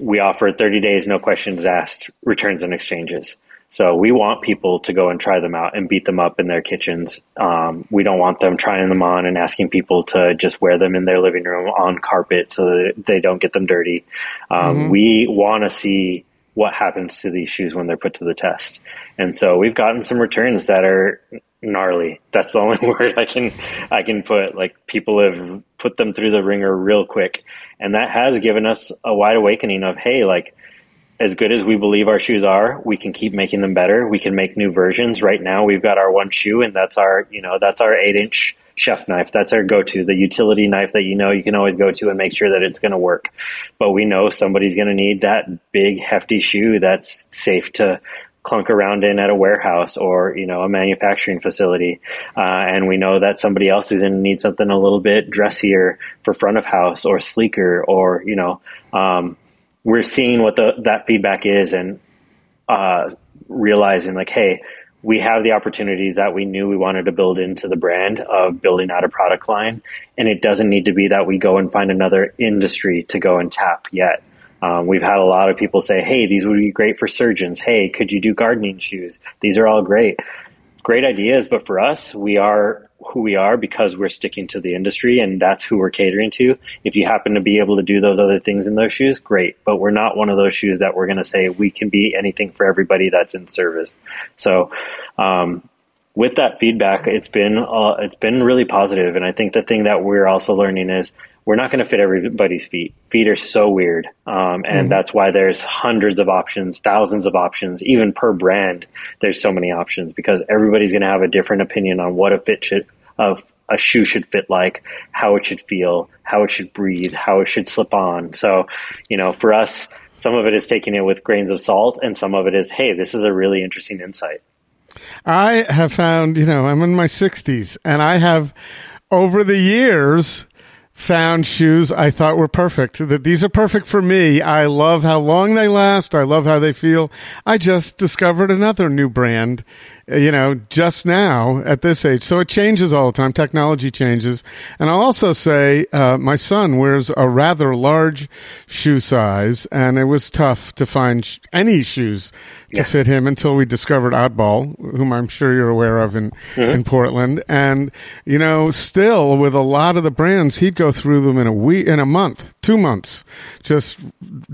we offer thirty days, no questions asked, returns and exchanges. So we want people to go and try them out and beat them up in their kitchens. Um, we don't want them trying them on and asking people to just wear them in their living room on carpet so that they don't get them dirty. Um, mm-hmm. We want to see what happens to these shoes when they're put to the test. And so we've gotten some returns that are gnarly. That's the only word I can I can put. Like, people have put them through the ringer real quick. And that has given us a wide awakening of, hey, like, as good as we believe our shoes are, we can keep making them better. We can make new versions. Right now, we've got our one shoe, and that's our, you know, that's our eight inch chef knife. That's our go-to, the utility knife that, you know, you can always go to and make sure that it's going to work. But we know somebody's going to need that big, hefty shoe that's safe to clunk around in at a warehouse or, you know, a manufacturing facility. Uh, and we know that somebody else is going to need something a little bit dressier for front of house or sleeker or, you know, um, we're seeing what the, that feedback is and uh, realizing like, hey, we have the opportunities that we knew we wanted to build into the brand of building out a product line. And it doesn't need to be that we go and find another industry to go and tap yet. Um, we've had a lot of people say, hey, these would be great for surgeons. Hey, could you do gardening shoes? These are all great, great ideas. But for us, we are who we are because we're sticking to the industry and that's who we're catering to. If you happen to be able to do those other things in those shoes, great. But we're not one of those shoes that we're going to say we can be anything for everybody that's in service. So, um, with that feedback, it's been, uh, it's been really positive. And I think the thing that we're also learning is, we're not going to fit everybody's feet. Feet are so weird. Um, and mm-hmm. that's why there's hundreds of options, thousands of options, even per brand. There's so many options because everybody's going to have a different opinion on what a fit should, of a shoe should fit like, how it should feel, how it should breathe, how it should slip on. So, you know, for us, some of it is taking it with grains of salt and some of it is, hey, this is a really interesting insight. I have found, you know, I'm in my sixties and I have over the years found shoes I thought were perfect, that these are perfect for me. I love how long they last. I love how they feel. I just discovered another new brand, you know, just now at this age. So it changes all the time. Technology changes. And I'll also say uh, my son wears a rather large shoe size, and it was tough to find sh- any shoes to yeah. fit him until we discovered Oddball, whom I'm sure you're aware of in, mm-hmm. in Portland. And, you know, still with a lot of the brands, he'd go through them in a week, in a month, two months, just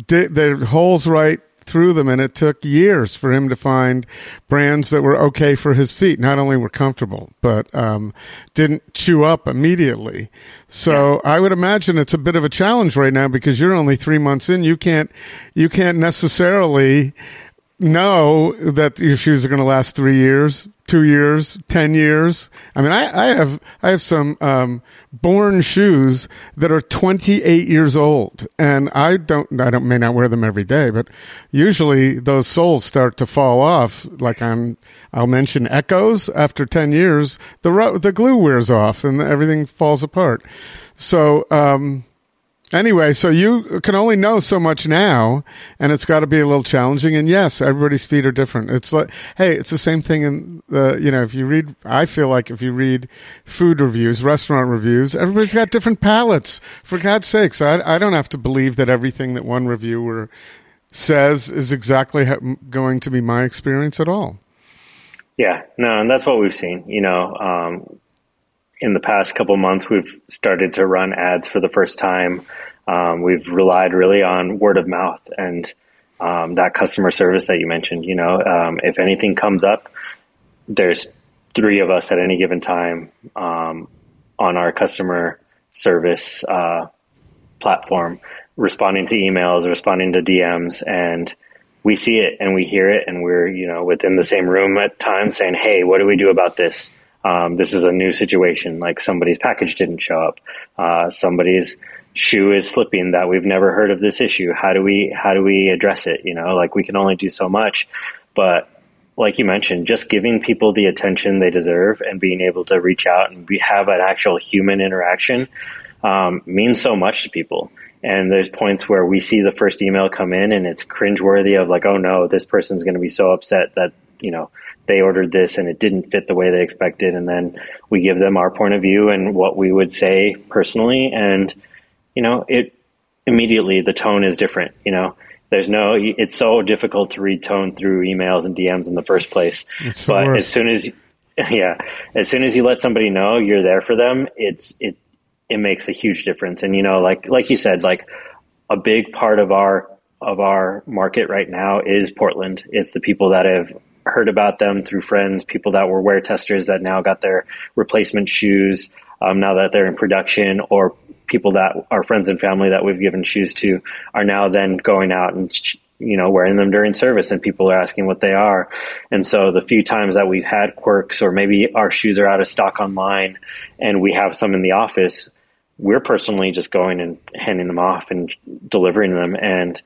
di- their holes right through them. And it took years for him to find brands that were okay for his feet. Not only were comfortable, but um, didn't chew up immediately. So yeah. I would imagine it's a bit of a challenge right now because you're only three months in. You can't, you can't necessarily know that your shoes are going to last three years, two years, ten years. I mean, I, I have I have some um, born shoes that are twenty-eight years old, and I don't I don't may not wear them every day, but usually those soles start to fall off. Like I'm, I'll mention Echoes. After ten years, the the glue wears off and everything falls apart. So. Um, Anyway, so you can only know so much now, and it's got to be a little challenging. And yes, everybody's feet are different. It's like, hey, it's the same thing in the, you know, if you read, I feel like if you read food reviews, restaurant reviews, everybody's got different palates. For God's sakes, I, I don't have to believe that everything that one reviewer says is exactly going to be my experience at all. Yeah, no, and that's what we've seen, you know, um, in the past couple months, we've started to run ads for the first time. Um, we've relied really on word of mouth and um, that customer service that you mentioned. You know, um, if anything comes up, there's three of us at any given time um, on our customer service uh, platform, responding to emails, responding to D Ms, and we see it and we hear it, and we're, you know, within the same room at times saying, "Hey, what do we do about this?" Um, this is a new situation, like somebody's package didn't show up. Uh, somebody's shoe is slipping that we've never heard of this issue. How do we, how do we address it? You know, like we can only do so much, but like you mentioned, just giving people the attention they deserve and being able to reach out and be, have an actual human interaction, um, means so much to people. And there's points where we see the first email come in and it's cringeworthy of like, oh no, this person's going to be so upset that, you know, they ordered this and it didn't fit the way they expected. And then we give them our point of view and what we would say personally. And, you know, it immediately the tone is different. You know, there's no, it's so difficult to read tone through emails and D Ms in the first place. It's but worse. as soon as, yeah, as soon as you let somebody know you're there for them, it's, it, it makes a huge difference. And, you know, like, like you said, like a big part of our, of our market right now is Portland. It's the people that have heard about them through friends, people that were wear testers that now got their replacement shoes um, now that they're in production, or people that are friends and family that we've given shoes to are now then going out and, you know, wearing them during service and people are asking what they are. And so the few times that we've had quirks, or maybe our shoes are out of stock online and we have some in the office, we're personally just going and handing them off and delivering them. And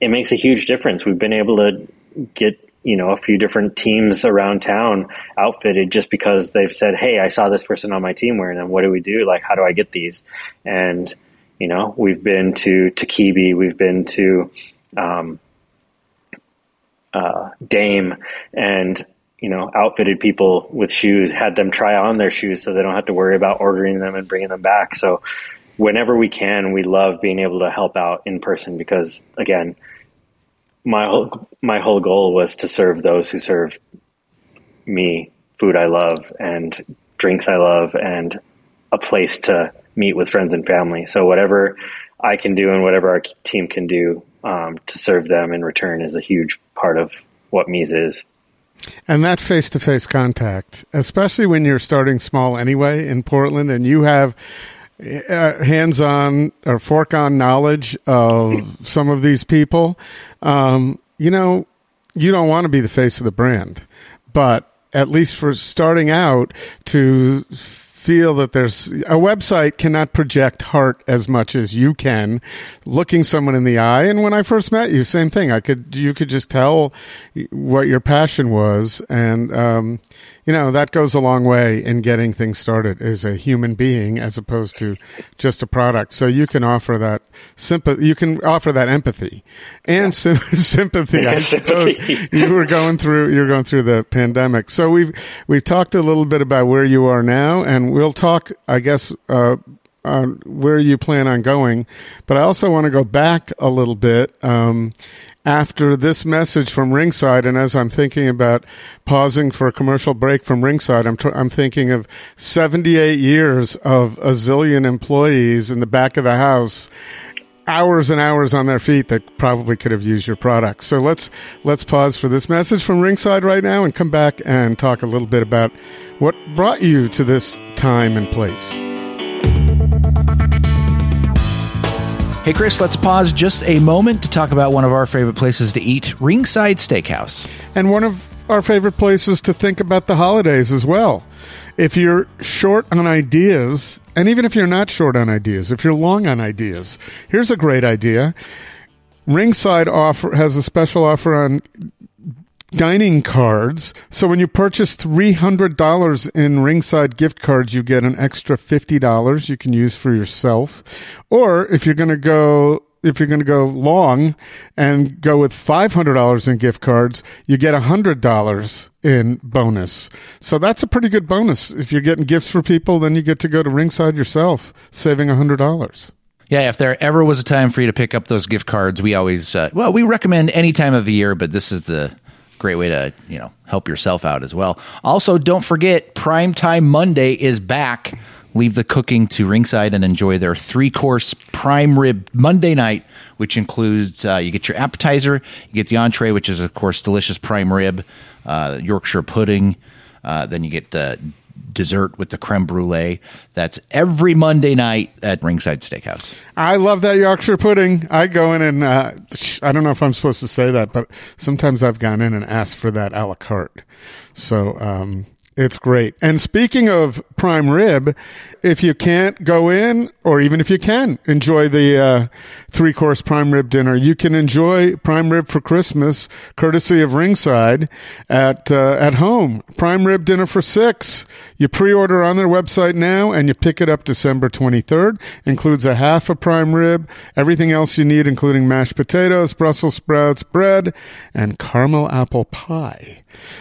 it makes a huge difference. We've been able to get, you know, a few different teams around town outfitted just because they've said, hey, I saw this person on my team wearing them. What do we do? Like, how do I get these? And, you know, we've been to Takibi, we've been to um, uh, Dame, and, you know, outfitted people with shoes, had them try on their shoes so they don't have to worry about ordering them and bringing them back. So whenever we can, we love being able to help out in person because, again, my whole, my whole goal was to serve those who serve me food I love and drinks I love and a place to meet with friends and family. So whatever I can do and whatever our team can do um, to serve them in return is a huge part of what Mise is. And that face-to-face contact, especially when you're starting small anyway in Portland and you have Uh, hands-on or fork-on knowledge of some of these people, um, you know, you don't want to be the face of the brand, but at least for starting out to feel that there's a website cannot project heart as much as you can looking someone in the eye. And when I first met you, same thing. I could, you could just tell what your passion was. And, um, you know, that goes a long way in getting things started as a human being as opposed to just a product. So you can offer that sympathy, you can offer that empathy and sim- sympathy. I suppose you were going through, you're going through the pandemic. So we've, we've talked a little bit about where you are now, and we'll talk, I guess, uh, Uh, where you plan on going, but I also want to go back a little bit um, after this message from Ringside. And as I'm thinking about pausing for a commercial break from Ringside, I'm tr- I'm thinking of seventy-eight years of a zillion employees in the back of the house, hours and hours on their feet that probably could have used your product. So let's let's pause for this message from Ringside right now and come back and talk a little bit about what brought you to this time and place. Hey, Chris, let's pause just a moment to talk about one of our favorite places to eat, Ringside Steakhouse. And one of our favorite places to think about the holidays as well. If you're short on ideas, and even if you're not short on ideas, if you're long on ideas, here's a great idea. Ringside offer has a special offer on dining cards. So when you purchase three hundred dollars in Ringside gift cards, you get an extra fifty dollars you can use for yourself. Or if you're going to go, if you're going to go long and go with five hundred dollars in gift cards, you get one hundred dollars in bonus. So that's a pretty good bonus. If you're getting gifts for people, then you get to go to Ringside yourself, saving one hundred dollars. Yeah, if there ever was a time for you to pick up those gift cards, we always, uh, well, we recommend any time of the year, but this is the great way to, you know, help yourself out as well. Also, don't forget, Primetime Monday is back. Leave the cooking to Ringside and enjoy their three-course prime rib Monday night, which includes, uh, you get your appetizer, you get the entree, which is, of course, delicious prime rib, uh, Yorkshire pudding. Uh, then you get the dessert with the creme brulee. That's every Monday night at Ringside Steakhouse. I love that Yorkshire pudding. I go in and uh, I don't know if I'm supposed to say that, but sometimes I've gone in and asked for that a la carte. So um, it's great. And speaking of prime rib, if you can't go in, or even if you can enjoy the uh, three-course prime rib dinner, you can enjoy prime rib for Christmas, courtesy of Ringside, at uh, at home. Prime rib dinner for six. You pre-order on their website now, and you pick it up December twenty-third. Includes a half a prime rib, everything else you need, including mashed potatoes, Brussels sprouts, bread, and caramel apple pie.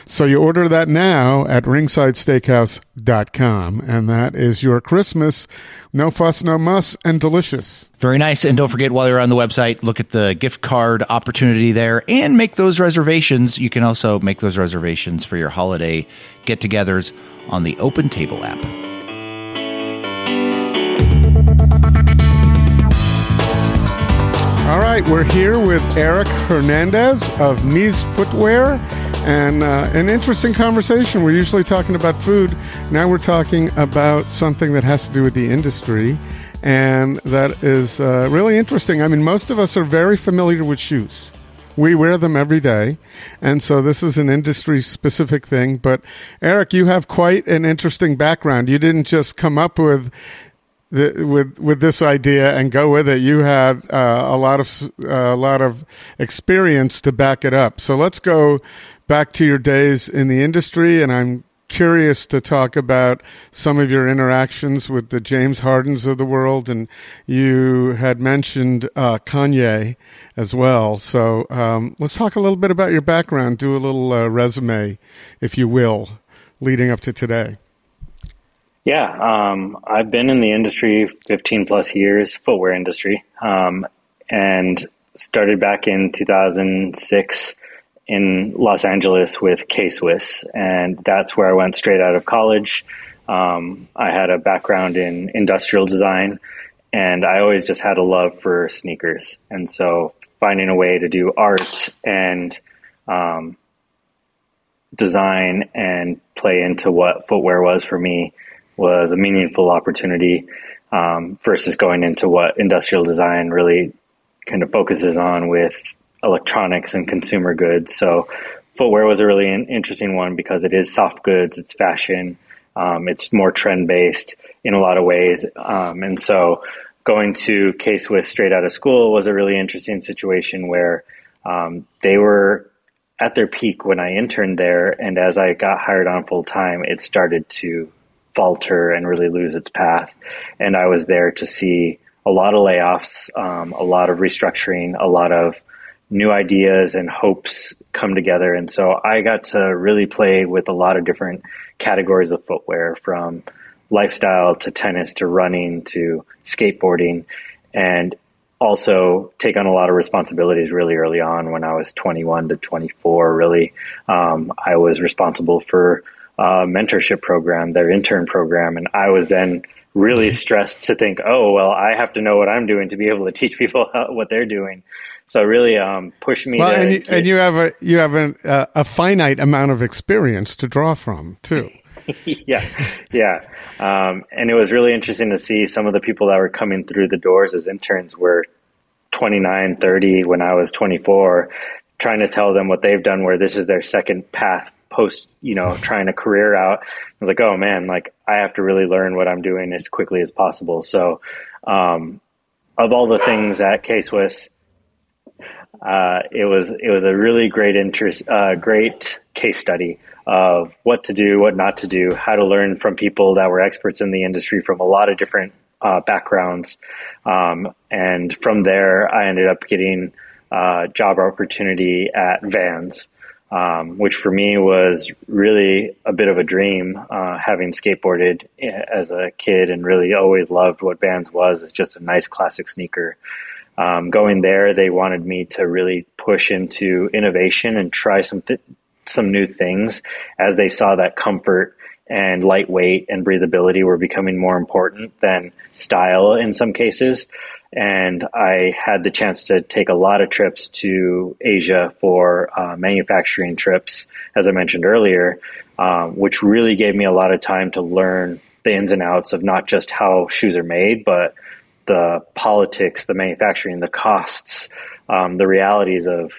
So you order that now at ringside steakhouse dot com, and that is your Christmas, no fuss, no muss, and delicious. Very nice. And don't forget, while you're on the website, look at the gift card opportunity there and make those reservations. You can also make those reservations for your holiday get-togethers on the Open Table app. All right, we're here with Erik Hernandez of Mise Footwear. And uh, an interesting conversation. We're usually talking about food. Now we're talking about something that has to do with the industry. And that is uh, really interesting. I mean, most of us are very familiar with shoes. We wear them every day. And so this is an industry-specific thing. But, Erik, you have quite an interesting background. You didn't just come up with the, with with this idea and go with it. You had uh, a lot of uh, a lot of experience to back it up. So let's go back to your days in the industry, and I'm curious to talk about some of your interactions with the James Hardens of the world, and you had mentioned uh, Kanye as well. So um, let's talk a little bit about your background, do a little uh, resume, if you will, leading up to today. Yeah, um, I've been in the industry fifteen plus years, footwear industry, um, and started back in two thousand six in Los Angeles with K-Swiss, and that's where I went straight out of college. Um, I had a background in industrial design, and I always just had a love for sneakers. And so finding a way to do art and um, design and play into what footwear was for me was a meaningful opportunity um, versus going into what industrial design really kind of focuses on with electronics and consumer goods. So footwear was a really an interesting one because it is soft goods, it's fashion, um, it's more trend-based in a lot of ways. Um, and so going to K-Swiss straight out of school was a really interesting situation where um, they were at their peak when I interned there, and as I got hired on full-time, it started to falter and really lose its path. And I was there to see a lot of layoffs, um, a lot of restructuring, a lot of new ideas and hopes come together. And so I got to really play with a lot of different categories of footwear, from lifestyle to tennis to running to skateboarding, and also take on a lot of responsibilities really early on. When I was twenty-one to twenty-four, really, um, I was responsible for a mentorship program, their intern program. And I was then really stressed to think, oh, well, I have to know what I'm doing to be able to teach people how, what they're doing. So really um, pushed me. Well, to, and, you, and you have a you have an, uh, a finite amount of experience to draw from too. yeah, yeah, um, and it was really interesting to see some of the people that were coming through the doors as interns were twenty-nine, thirty when I was twenty-four, trying to tell them what they've done, where this is their second path post, you know, trying a career out. I was like, oh man, like I have to really learn what I'm doing as quickly as possible. So, um, of all the things at K-Swiss, Uh, it was it was a really great interest, uh, great case study of what to do, what not to do, how to learn from people that were experts in the industry from a lot of different uh, backgrounds. Um, and from there, I ended up getting a job opportunity at Vans, um, which for me was really a bit of a dream, uh, having skateboarded as a kid and really always loved what Vans was. It's just a nice classic sneaker. Um, going there, they wanted me to really push into innovation and try some th- some new things, as they saw that comfort and lightweight and breathability were becoming more important than style in some cases. And I had the chance to take a lot of trips to Asia for uh, manufacturing trips, as I mentioned earlier, um, which really gave me a lot of time to learn the ins and outs of not just how shoes are made, but the politics, the manufacturing, the costs, um, the realities of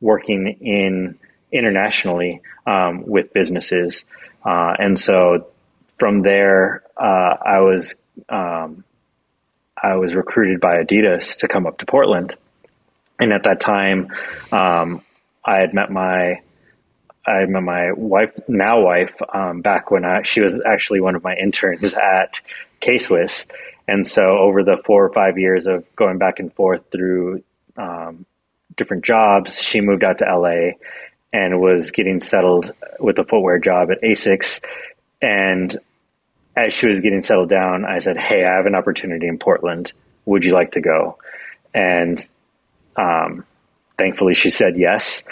working in internationally um, with businesses. Uh, and so from there, uh, I was um, I was recruited by Adidas to come up to Portland. And at that time, um, I had met my I met my wife, now wife, um, back when I, she was actually one of my interns at K-Swiss. And so over the four or five years of going back and forth through um, different jobs, she moved out to L A and was getting settled with a footwear job at ASICS. And as she was getting settled down, I said, hey, I have an opportunity in Portland. Would you like to go? And um, thankfully, she said yes.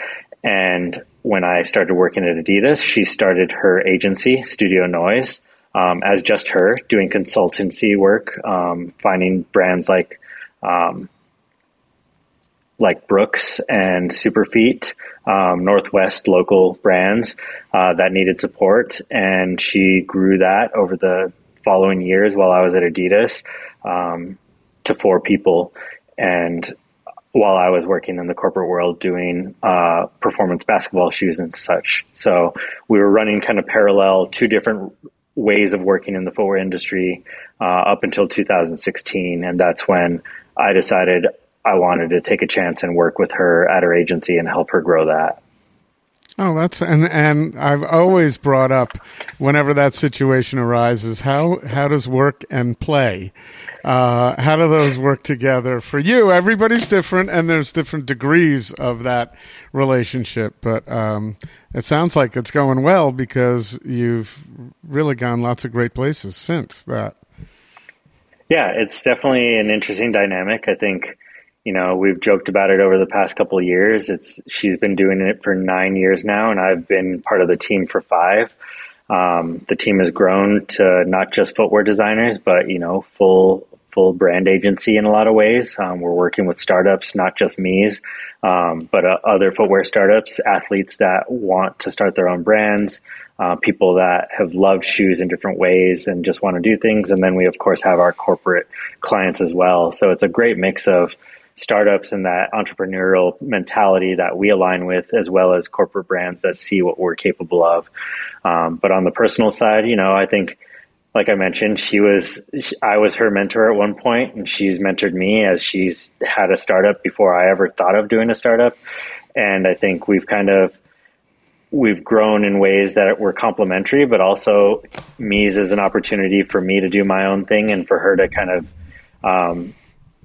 And when I started working at Adidas, she started her agency, Studio Noyes, Um, as just her, doing consultancy work, um, finding brands like um, like Brooks and Superfeet, um, Northwest local brands uh, that needed support. And she grew that over the following years while I was at Adidas um, to four people. And while I was working in the corporate world doing uh, performance basketball shoes and such. So we were running kind of parallel two different ways of working in the footwear industry uh, up until two thousand sixteen. And that's when I decided I wanted to take a chance and work with her at her agency and help her grow that. Oh, that's and and I've always brought up whenever that situation arises, how how does work and play, uh, how do those work together for you? Everybody's different, and there's different degrees of that relationship. But um, it sounds like it's going well because you've really gone lots of great places since that. Yeah, it's definitely an interesting dynamic. I think. You know, we've joked about it over the past couple of years. It's she's been doing it for nine years now, and I've been part of the team for five. Um, the team has grown to not just footwear designers, but, you know, full full brand agency in a lot of ways. Um, we're working with startups, not just Mise, um, but uh, other footwear startups, athletes that want to start their own brands, uh, people that have loved shoes in different ways and just want to do things. And then we, of course, have our corporate clients as well. So it's a great mix of startups and that entrepreneurial mentality that we align with, as well as corporate brands that see what we're capable of. Um, but on the personal side, you know, I think, like I mentioned, she was, she, I was her mentor at one point, and she's mentored me as she's had a startup before I ever thought of doing a startup. And I think we've kind of, we've grown in ways that were complementary, but also Mise is an opportunity for me to do my own thing and for her to kind of, um,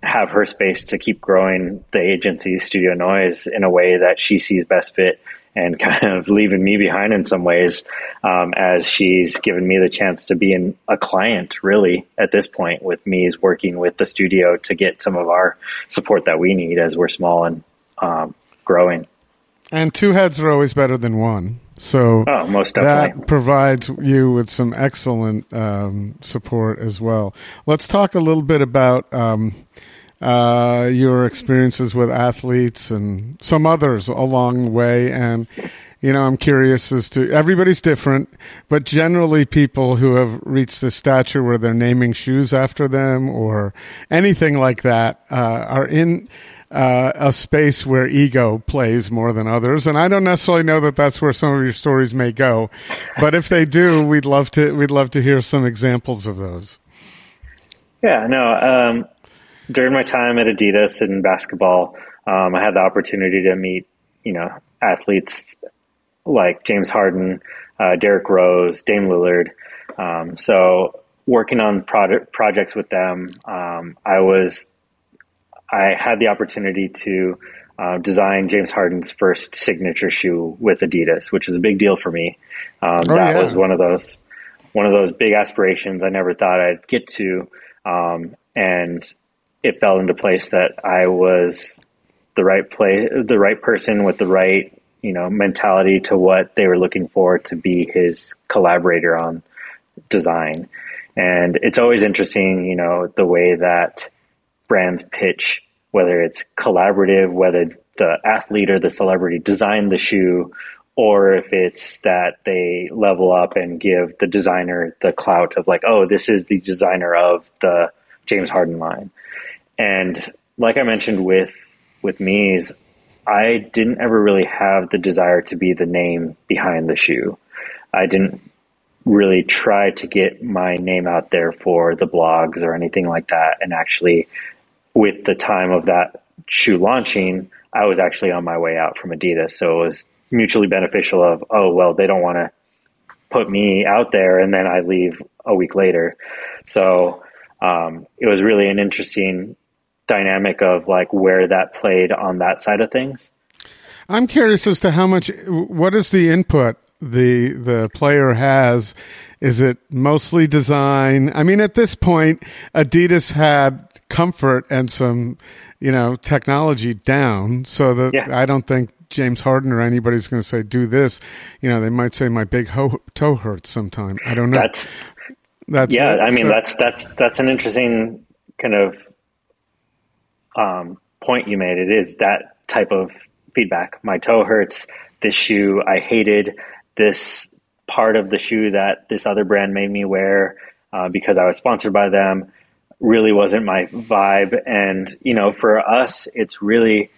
have her space to keep growing the agency Studio Noyes in a way that she sees best fit, and kind of leaving me behind in some ways, um, as she's given me the chance to be in a client really at this point with Mise working with the studio to get some of our support that we need as we're small and um, growing. And two heads are always better than one. So oh, most definitely. That provides you with some excellent um, support as well. Let's talk a little bit about um, uh, your experiences with athletes and some others along the way. And, you know, I'm curious as to, everybody's different, but generally people who have reached the stature where they're naming shoes after them or anything like that uh, are in Uh, a space where ego plays more than others. And I don't necessarily know that that's where some of your stories may go, but if they do, we'd love to, we'd love to hear some examples of those. Yeah, no, um, during my time at Adidas in basketball, um, I had the opportunity to meet, you know, athletes like James Harden, uh, Derek Rose, Dame Lillard. Um, so working on product projects with them, um, I was, I had the opportunity to uh, design James Harden's first signature shoe with Adidas, which is a big deal for me. Um, oh, that yeah. was one of those, one of those big aspirations I never thought I'd get to. Um, and it fell into place that I was the right play, the right person with the right, you know, mentality to what they were looking for to be his collaborator on design. And it's always interesting, you know, the way that brands pitch, whether it's collaborative, whether the athlete or the celebrity designed the shoe, or if it's that they level up and give the designer the clout of like, oh, this is the designer of the James Harden line. And like I mentioned with with Mise, I didn't ever really have the desire to be the name behind the shoe. I didn't really try to get my name out there for the blogs or anything like that. And actually, with the time of that shoe launching, I was actually on my way out from Adidas. So it was mutually beneficial of, oh, well, they don't want to put me out there and then I leave a week later. So um, it was really an interesting dynamic of like where that played on that side of things. I'm curious as to how much, what is the input the the player has? Is it mostly design? I mean, at this point, Adidas had comfort and some, you know, technology down, so that yeah. I don't think James Harden or anybody's going to say, do this. You know, they might say my big ho- toe hurts sometime. I don't know. That's, that's yeah, it. I mean, so, that's, that's, that's an interesting kind of um, point you made. It is that type of feedback. My toe hurts. This shoe I hated. This part of the shoe that this other brand made me wear uh, because I was sponsored by them. really wasn't my vibe. And, you know, for us, it's really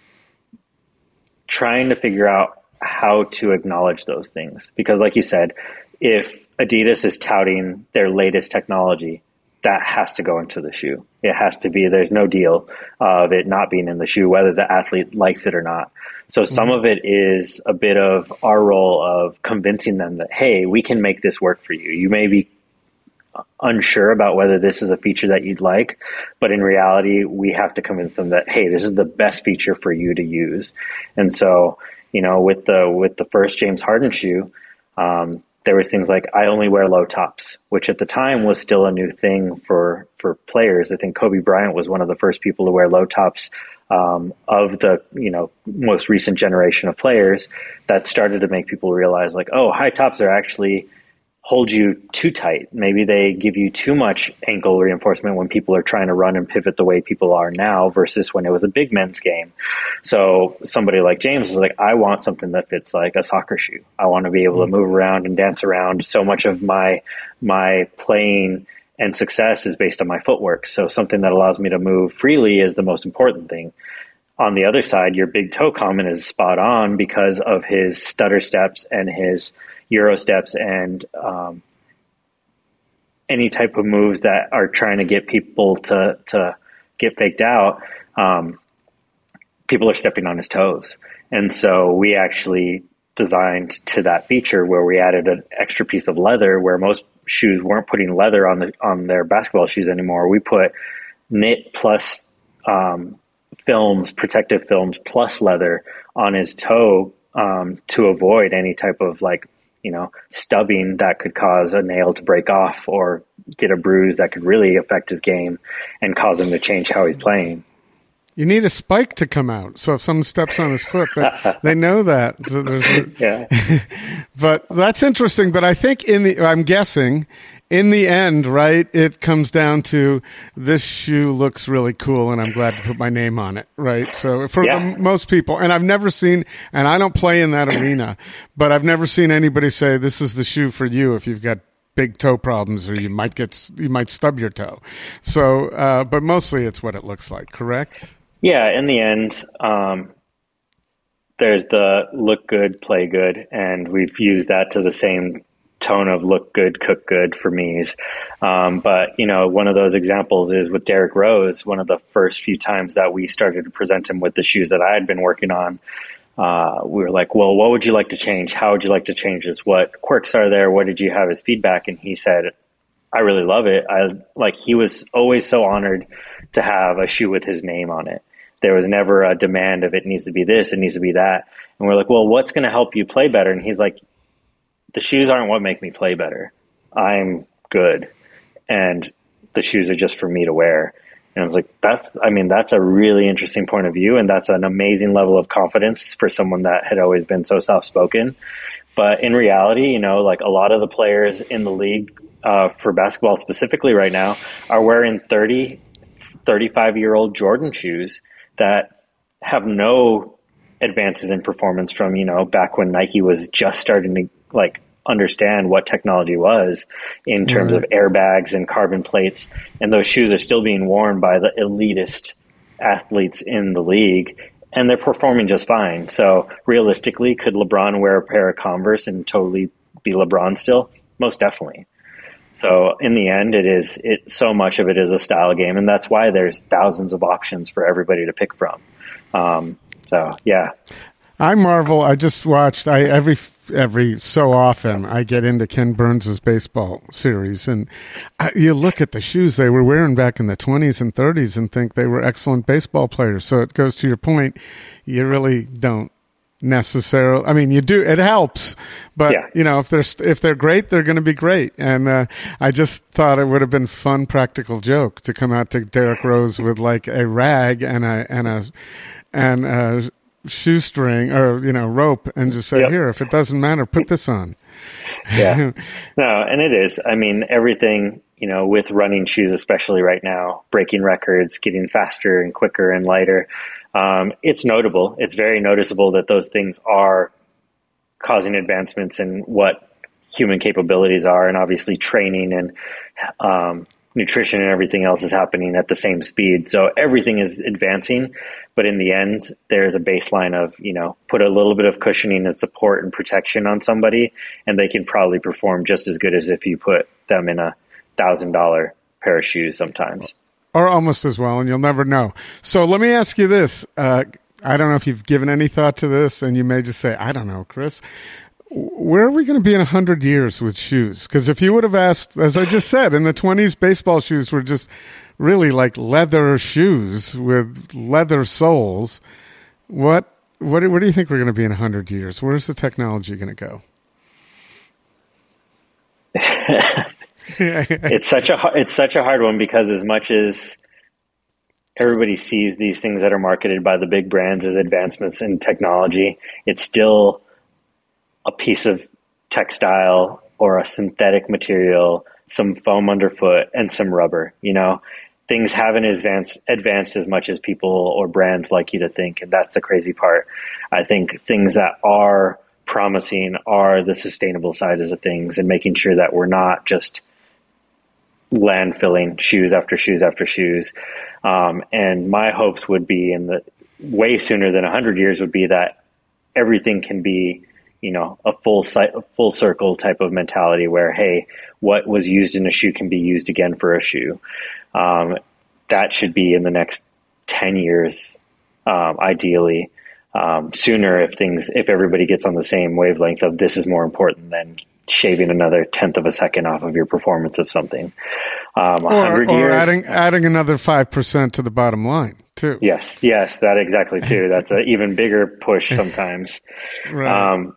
trying to figure out how to acknowledge those things. Because like you said, if Adidas is touting their latest technology, that has to go into the shoe. It has to be, there's no deal of it not being in the shoe, whether the athlete likes it or not. So some mm-hmm. of it is a bit of our role of convincing them that, hey, we can make this work for you. You may be unsure about whether this is a feature that you'd like, but in reality, we have to convince them that, hey, this is the best feature for you to use. And so, you know, with the, with the first James Harden shoe, um, there was things like, I only wear low tops, which at the time was still a new thing for, for players. I think Kobe Bryant was one of the first people to wear low tops um, of the, you know, most recent generation of players. That started to make people realize like, oh, high tops are actually hold you too tight. Maybe they give you too much ankle reinforcement when people are trying to run and pivot the way people are now versus when it was a big men's game. So somebody like James is like, I want something that fits like a soccer shoe. I want to be able to move around and dance around. So much of my my playing and success is based on my footwork. So something that allows me to move freely is the most important thing. On the other side, your big toe comment is spot on because of his stutter steps and his Euro steps and um, any type of moves that are trying to get people to to get faked out, um, people are stepping on his toes. And so we actually designed to that feature where we added an extra piece of leather where most shoes weren't putting leather on the on their basketball shoes anymore. We put knit plus um, films, protective films plus leather on his toe um, to avoid any type of like, you know, stubbing that could cause a nail to break off or get a bruise that could really affect his game and cause him to change how he's playing. You need a spike to come out. So if someone steps on his foot, they, they know that. So there's a, yeah. But that's interesting. But I think in the, I'm guessing in the end, right, it comes down to this shoe looks really cool and I'm glad to put my name on it, right? So for yeah. the, most people, and I've never seen, and I don't play in that arena, but I've never seen anybody say, this is the shoe for you if you've got big toe problems or you might get, you might stub your toe. So, uh, but mostly it's what it looks like, correct? Yeah, in the end, um, there's the look good, play good, and we've used that to the same tone of look good, cook good for Mise. Um, but, you know, one of those examples is with Derek Rose, one of the first few times that we started to present him with the shoes that I had been working on. Uh, we were like, well, what would you like to change? How would you like to change this? What quirks are there? What did you have as feedback? And he said, I really love it. I like, he was always so honored to have a shoe with his name on it. There was never a demand of it needs to be this, it needs to be that. And we're like, well, what's going to help you play better? And he's like, the shoes aren't what make me play better. I'm good. And the shoes are just for me to wear. And I was like, that's, I mean, that's a really interesting point of view. And that's an amazing level of confidence for someone that had always been so soft-spoken. But in reality, you know, like a lot of the players in the league uh, for basketball specifically right now are wearing thirty, thirty-five-year-old Jordan shoes that have no advances in performance from, you know, back when Nike was just starting to like understand what technology was in terms mm-hmm. of airbags and carbon plates. And those shoes are still being worn by the elitist athletes in the league and they're performing just fine. So realistically, could LeBron wear a pair of Converse and totally be LeBron still? Most definitely. So in the end, it is it so much of it is a style game, and that's why there's thousands of options for everybody to pick from. Um, so yeah, I marvel. I just watched. I every every so often I get into Ken Burns's baseball series, and I, you look at the shoes they were wearing back in the twenties and thirties, and think they were excellent baseball players. So it goes to your point. You really don't. Necessarily, I mean, you do. It helps, but yeah. you know, if they're if they're great, they're going to be great. And uh, I just thought it would have been fun, practical joke to come out to Derek Rose with like a rag and a and a and a shoestring or you know rope, and just say, yep. "Here, if it doesn't matter, put this on." Yeah, no, and it is. I mean, everything. You know, with running shoes, especially right now, breaking records, getting faster and quicker and lighter. Um, it's notable. It's very noticeable that those things are causing advancements in what human capabilities are, and obviously training and um, nutrition and everything else is happening at the same speed. So everything is advancing, but in the end, there's a baseline of, you know, put a little bit of cushioning and support and protection on somebody, and they can probably perform just as good as if you put them in a thousand dollar pair of shoes sometimes. Or almost as well, and you'll never know. So let me ask you this. Uh, I don't know if you've given any thought to this, and you may just say, I don't know, Chris. Where are we going to be in one hundred years with shoes? Because if you would have asked, as I just said, in the twenties, baseball shoes were just really like leather shoes with leather soles. What, what, where do you think we're going to be in one hundred years? Where's the technology going to go? It's such a, it's such a hard one, because as much as everybody sees these things that are marketed by the big brands as advancements in technology, it's still a piece of textile or a synthetic material, some foam underfoot, and some rubber. You know, things haven't advanced, advanced as much as people or brands like you to think. And that's the crazy part. I think things that are promising are the sustainable side of things, and making sure that we're not just landfilling shoes after shoes after shoes. Um, and my hopes would be, in the way sooner than one hundred years, would be that everything can be, you know, a full site, a full circle type of mentality where, hey, what was used in a shoe can be used again for a shoe. Um, that should be in the next ten years, um, ideally, um, sooner if things, if everybody gets on the same wavelength of this is more important than shaving another tenth of a second off of your performance of something. Um, or or years, adding, adding another five percent to the bottom line too. Yes. Yes. That exactly too. That's an even bigger push sometimes. Right. Um,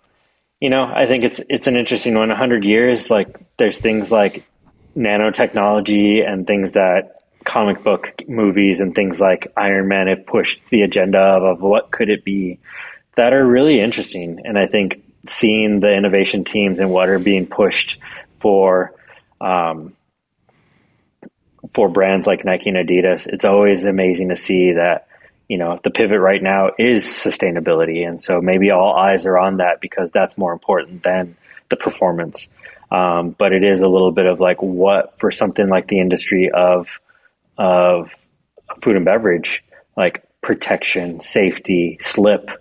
You know, I think it's it's an interesting one. one hundred years, like there's things like nanotechnology and things that comic book movies and things like Iron Man have pushed the agenda of, of what could it be, that are really interesting. And I think seeing the innovation teams and what are being pushed for um, for brands like Nike and Adidas, it's always amazing to see that, you know, the pivot right now is sustainability. And so maybe all eyes are on that because that's more important than the performance. Um, but it is a little bit of like, what for something like the industry of, of food and beverage, like protection, safety, slip,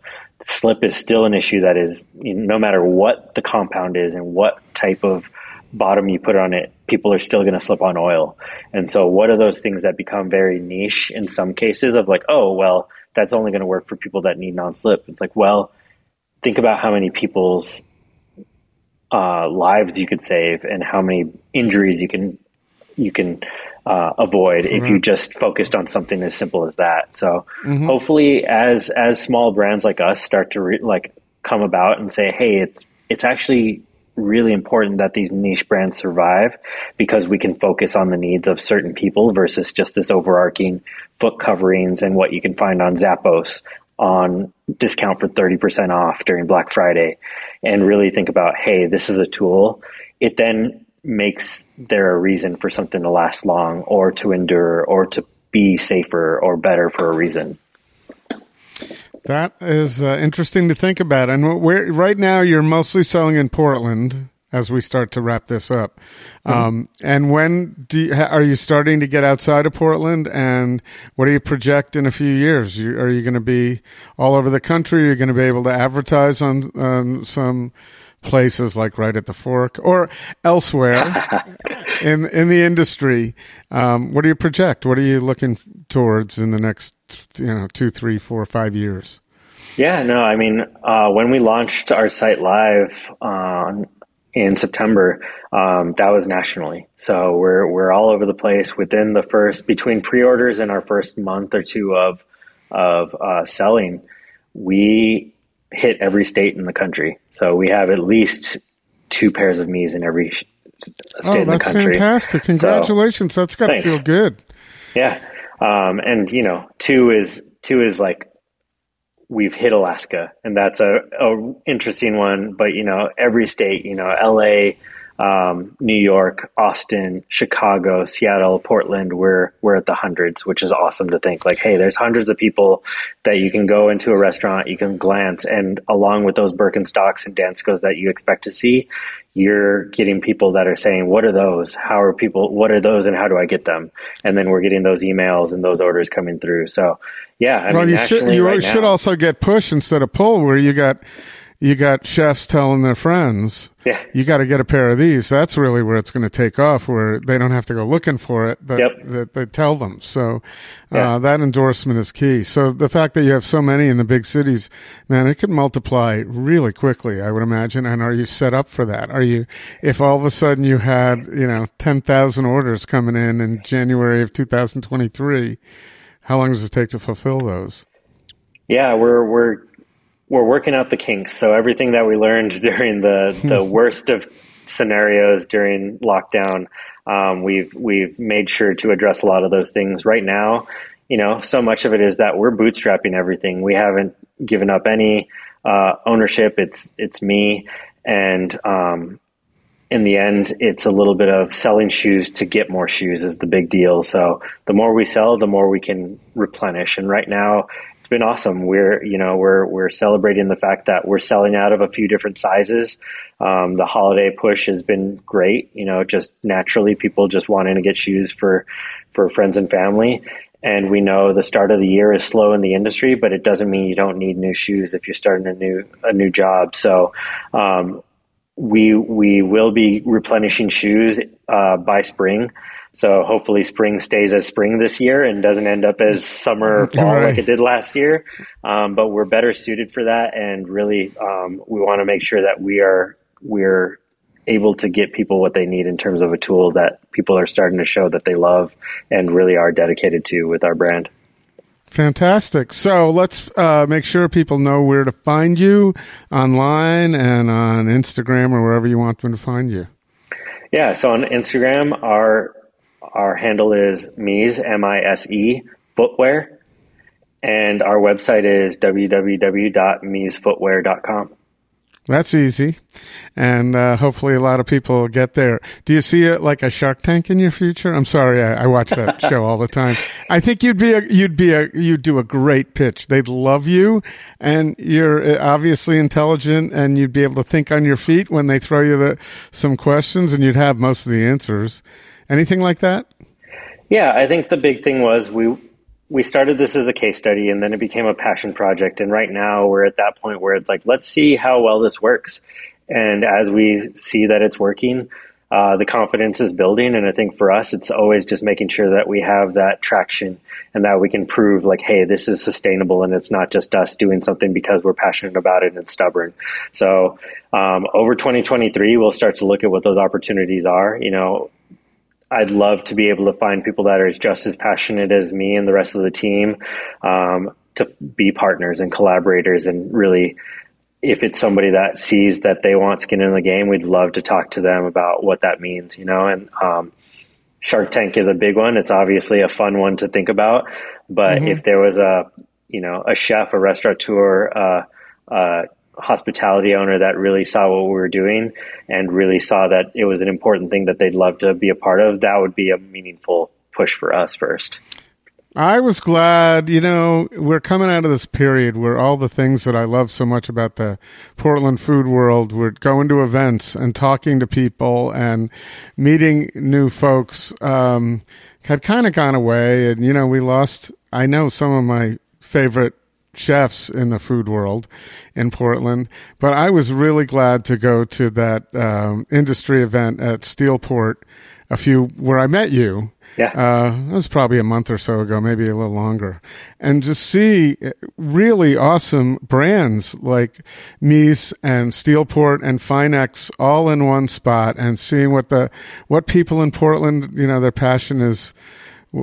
slip is still an issue that is, you know, no matter what the compound is and what type of bottom you put on it, people are still going to slip on oil. And so what are those things that become very niche in some cases of like, oh, well, that's only going to work for people that need non-slip. It's like, well, think about how many people's uh, lives you could save and how many injuries you can, you can uh, avoid mm-hmm. if you just focused on something as simple as that. So mm-hmm. hopefully as, as small brands like us start to re- like come about and say, hey, it's, it's actually really important that these niche brands survive because we can focus on the needs of certain people versus just this overarching foot coverings and what you can find on Zappos on discount for thirty percent off during Black Friday, and really think about, hey, this is a tool. It then makes there a reason for something to last long or to endure or to be safer or better for a reason. That is uh, interesting to think about. And we're, right now, you're mostly selling in Portland as we start to wrap this up. Mm-hmm. Um, and when do you, are you starting to get outside of Portland? And what do you project in a few years? You, are you going to be all over the country? Are you going to be able to advertise on um, some places like Right at the Fork or elsewhere in in the industry? Um, what do you project? What are you looking towards in the next, you know, two, three, four, five years? Yeah, no, I mean, uh, when we launched our site live on, in September, um, that was nationally. So we're we're all over the place within the first, between pre-orders and our first month or two of of uh, selling, we hit every state in the country. So we have at least two pairs of Mise in every state oh, in the country. That's fantastic. Congratulations. So, that's got to feel good. Yeah. Um, and you know, two is, two is like, we've hit Alaska, and that's a, a interesting one, but you know, every state, you know, L A, um, New York, Austin, Chicago, Seattle, Portland, we're, we're at the hundreds, which is awesome to think like, hey, there's hundreds of people that you can go into a restaurant, you can glance, and along with those Birkenstocks and Danskos that you expect to see, you're getting people that are saying, what are those? How are people, what are those and how do I get them? And then we're getting those emails and those orders coming through. So yeah, I well, mean, you should, you right should now, also get push instead of pull, where you got, you got chefs telling their friends, yeah, you got to get a pair of these. That's really where it's going to take off, where they don't have to go looking for it, but yep. that they tell them. So uh, yeah. that endorsement is key. So the fact that you have so many in the big cities, man, it could multiply really quickly, I would imagine. And are you set up for that? Are you, if all of a sudden you had, you know, ten thousand orders coming in in January of two thousand twenty-three, how long does it take to fulfill those? Yeah, we're, we're, We're working out the kinks. So everything that we learned during the, the worst of scenarios during lockdown, um, we've we've made sure to address a lot of those things. Right now, you know, so much of it is that we're bootstrapping everything. We haven't given up any uh, ownership. It's it's me, and um, in the end, it's a little bit of selling shoes to get more shoes is the big deal. So the more we sell, the more we can replenish. And right now, been awesome. We're, you know, we're, we're celebrating the fact that we're selling out of a few different sizes. Um, the holiday push has been great, you know, just naturally people just wanting to get shoes for, for friends and family. And we know the start of the year is slow in the industry, but it doesn't mean you don't need new shoes if you're starting a new, a new job. So, um, we, we will be replenishing shoes, uh, by spring. So hopefully spring stays as spring this year and doesn't end up as summer or fall right. like it did last year. Um, but we're better suited for that. And really, um, we want to make sure that we are, we're able to get people what they need in terms of a tool that people are starting to show that they love and really are dedicated to with our brand. Fantastic. So let's uh, make sure people know where to find you online and on Instagram or wherever you want them to find you. Yeah. So on Instagram, our, Our handle is Mise, M I S E, Footwear, and our website is w w w dot mise footwear dot com. That's easy, and uh, hopefully a lot of people get there. Do you see it like a Shark Tank in your future? I'm sorry, I, I watch that show all the time. I think you'd be a, you'd be a, you'd do a great pitch. They'd love you, and you're obviously intelligent, and you'd be able to think on your feet when they throw you the, some questions, and you'd have most of the answers. Anything like that? Yeah, I think the big thing was we we started this as a case study and then it became a passion project. And right now we're at that point where it's like, let's see how well this works. And as we see that it's working, uh, the confidence is building. And I think for us, it's always just making sure that we have that traction and that we can prove like, hey, this is sustainable and it's not just us doing something because we're passionate about it and stubborn. So um, over twenty twenty-three, we'll start to look at what those opportunities are, you know. I'd love to be able to find people that are just as passionate as me and the rest of the team um, to be partners and collaborators. And really, if it's somebody that sees that they want skin in the game, we'd love to talk to them about what that means, you know, and um, Shark Tank is a big one. It's obviously a fun one to think about, but mm-hmm. if there was a, you know, a chef, a restaurateur, uh, uh, hospitality owner that really saw what we were doing and really saw that it was an important thing that they'd love to be a part of, that would be a meaningful push for us first. I was glad, you know, we're coming out of this period where all the things that I love so much about the Portland food world, we're going to events and talking to people and meeting new folks, um, had kind of gone away. And, you know, we lost, I know some of my favorite chefs in the food world in Portland, but I was really glad to go to that um, industry event at Steelport a few where I met you. Yeah, uh, it was probably a month or so ago, maybe a little longer, and just see really awesome brands like Mise and Steelport and Finex all in one spot, and seeing what the what people in Portland, you know, their passion is.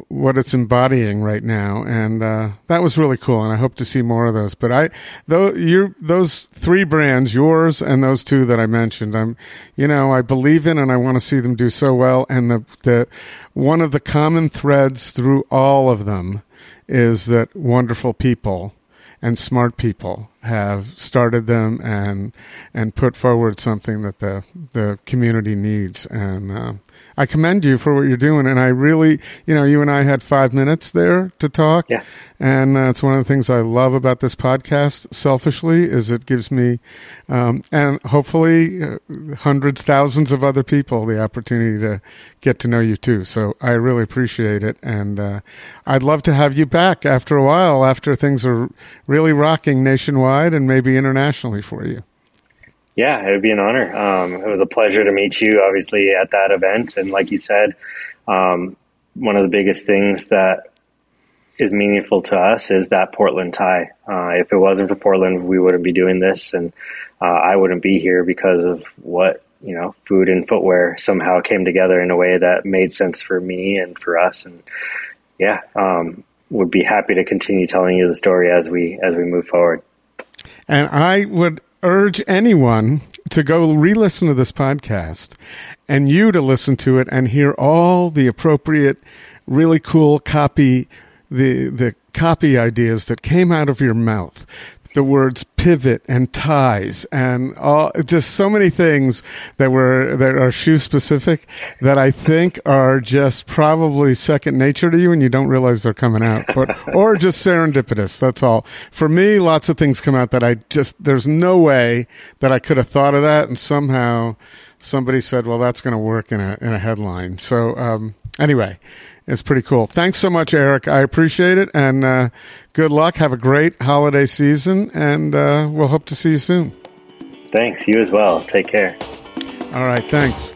What it's embodying right now. And, uh, that was really cool. And I hope to see more of those, but I, though you're, those three brands, yours and those two that I mentioned, I'm, you know, I believe in and I want to see them do so well. And the, the, one of the common threads through all of them is that wonderful people and smart people have started them and and put forward something that the the community needs. And uh, I commend you for what you're doing. And I really, you know, you and I had five minutes there to talk. Yeah. And uh, it's one of the things I love about this podcast, selfishly, is it gives me, um, and hopefully uh, hundreds, thousands of other people the opportunity to get to know you too. So I really appreciate it. And uh, I'd love to have you back after a while, after things are really rocking nationwide and maybe internationally for you. Yeah, it would be an honor. Um, it was a pleasure to meet you, obviously, at that event. And like you said, um, one of the biggest things that is meaningful to us is that Portland tie. Uh, if it wasn't for Portland, we wouldn't be doing this, and uh, I wouldn't be here because of what, you know, food and footwear somehow came together in a way that made sense for me and for us. And yeah, um, would be happy to continue telling you the story as we as we move forward. And I would urge anyone to go re-listen to this podcast and you to listen to it and hear all the appropriate, really cool copy, the the copy ideas that came out of your mouth. The words pivot and ties and all, just so many things that were, that are shoe specific that I think are just probably second nature to you and you don't realize they're coming out, but, or just serendipitous. That's all. For me, lots of things come out that I just, there's no way that I could have thought of that. And somehow somebody said, well, that's going to work in a, in a headline. So, um, anyway, it's pretty cool. Thanks so much, Erik. I appreciate it. And uh, good luck. Have a great holiday season. And uh, we'll hope to see you soon. Thanks. You as well. Take care. All right. Thanks.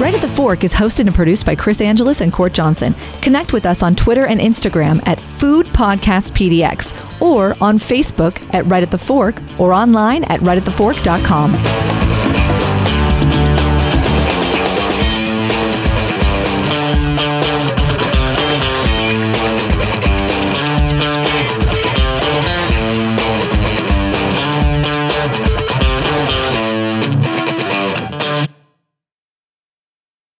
Right at the Fork is hosted and produced by Chris Angelis and Court Johnson. Connect with us on Twitter and Instagram at Food Podcast P D X or on Facebook at Right at the Fork or online at right at the fork dot com.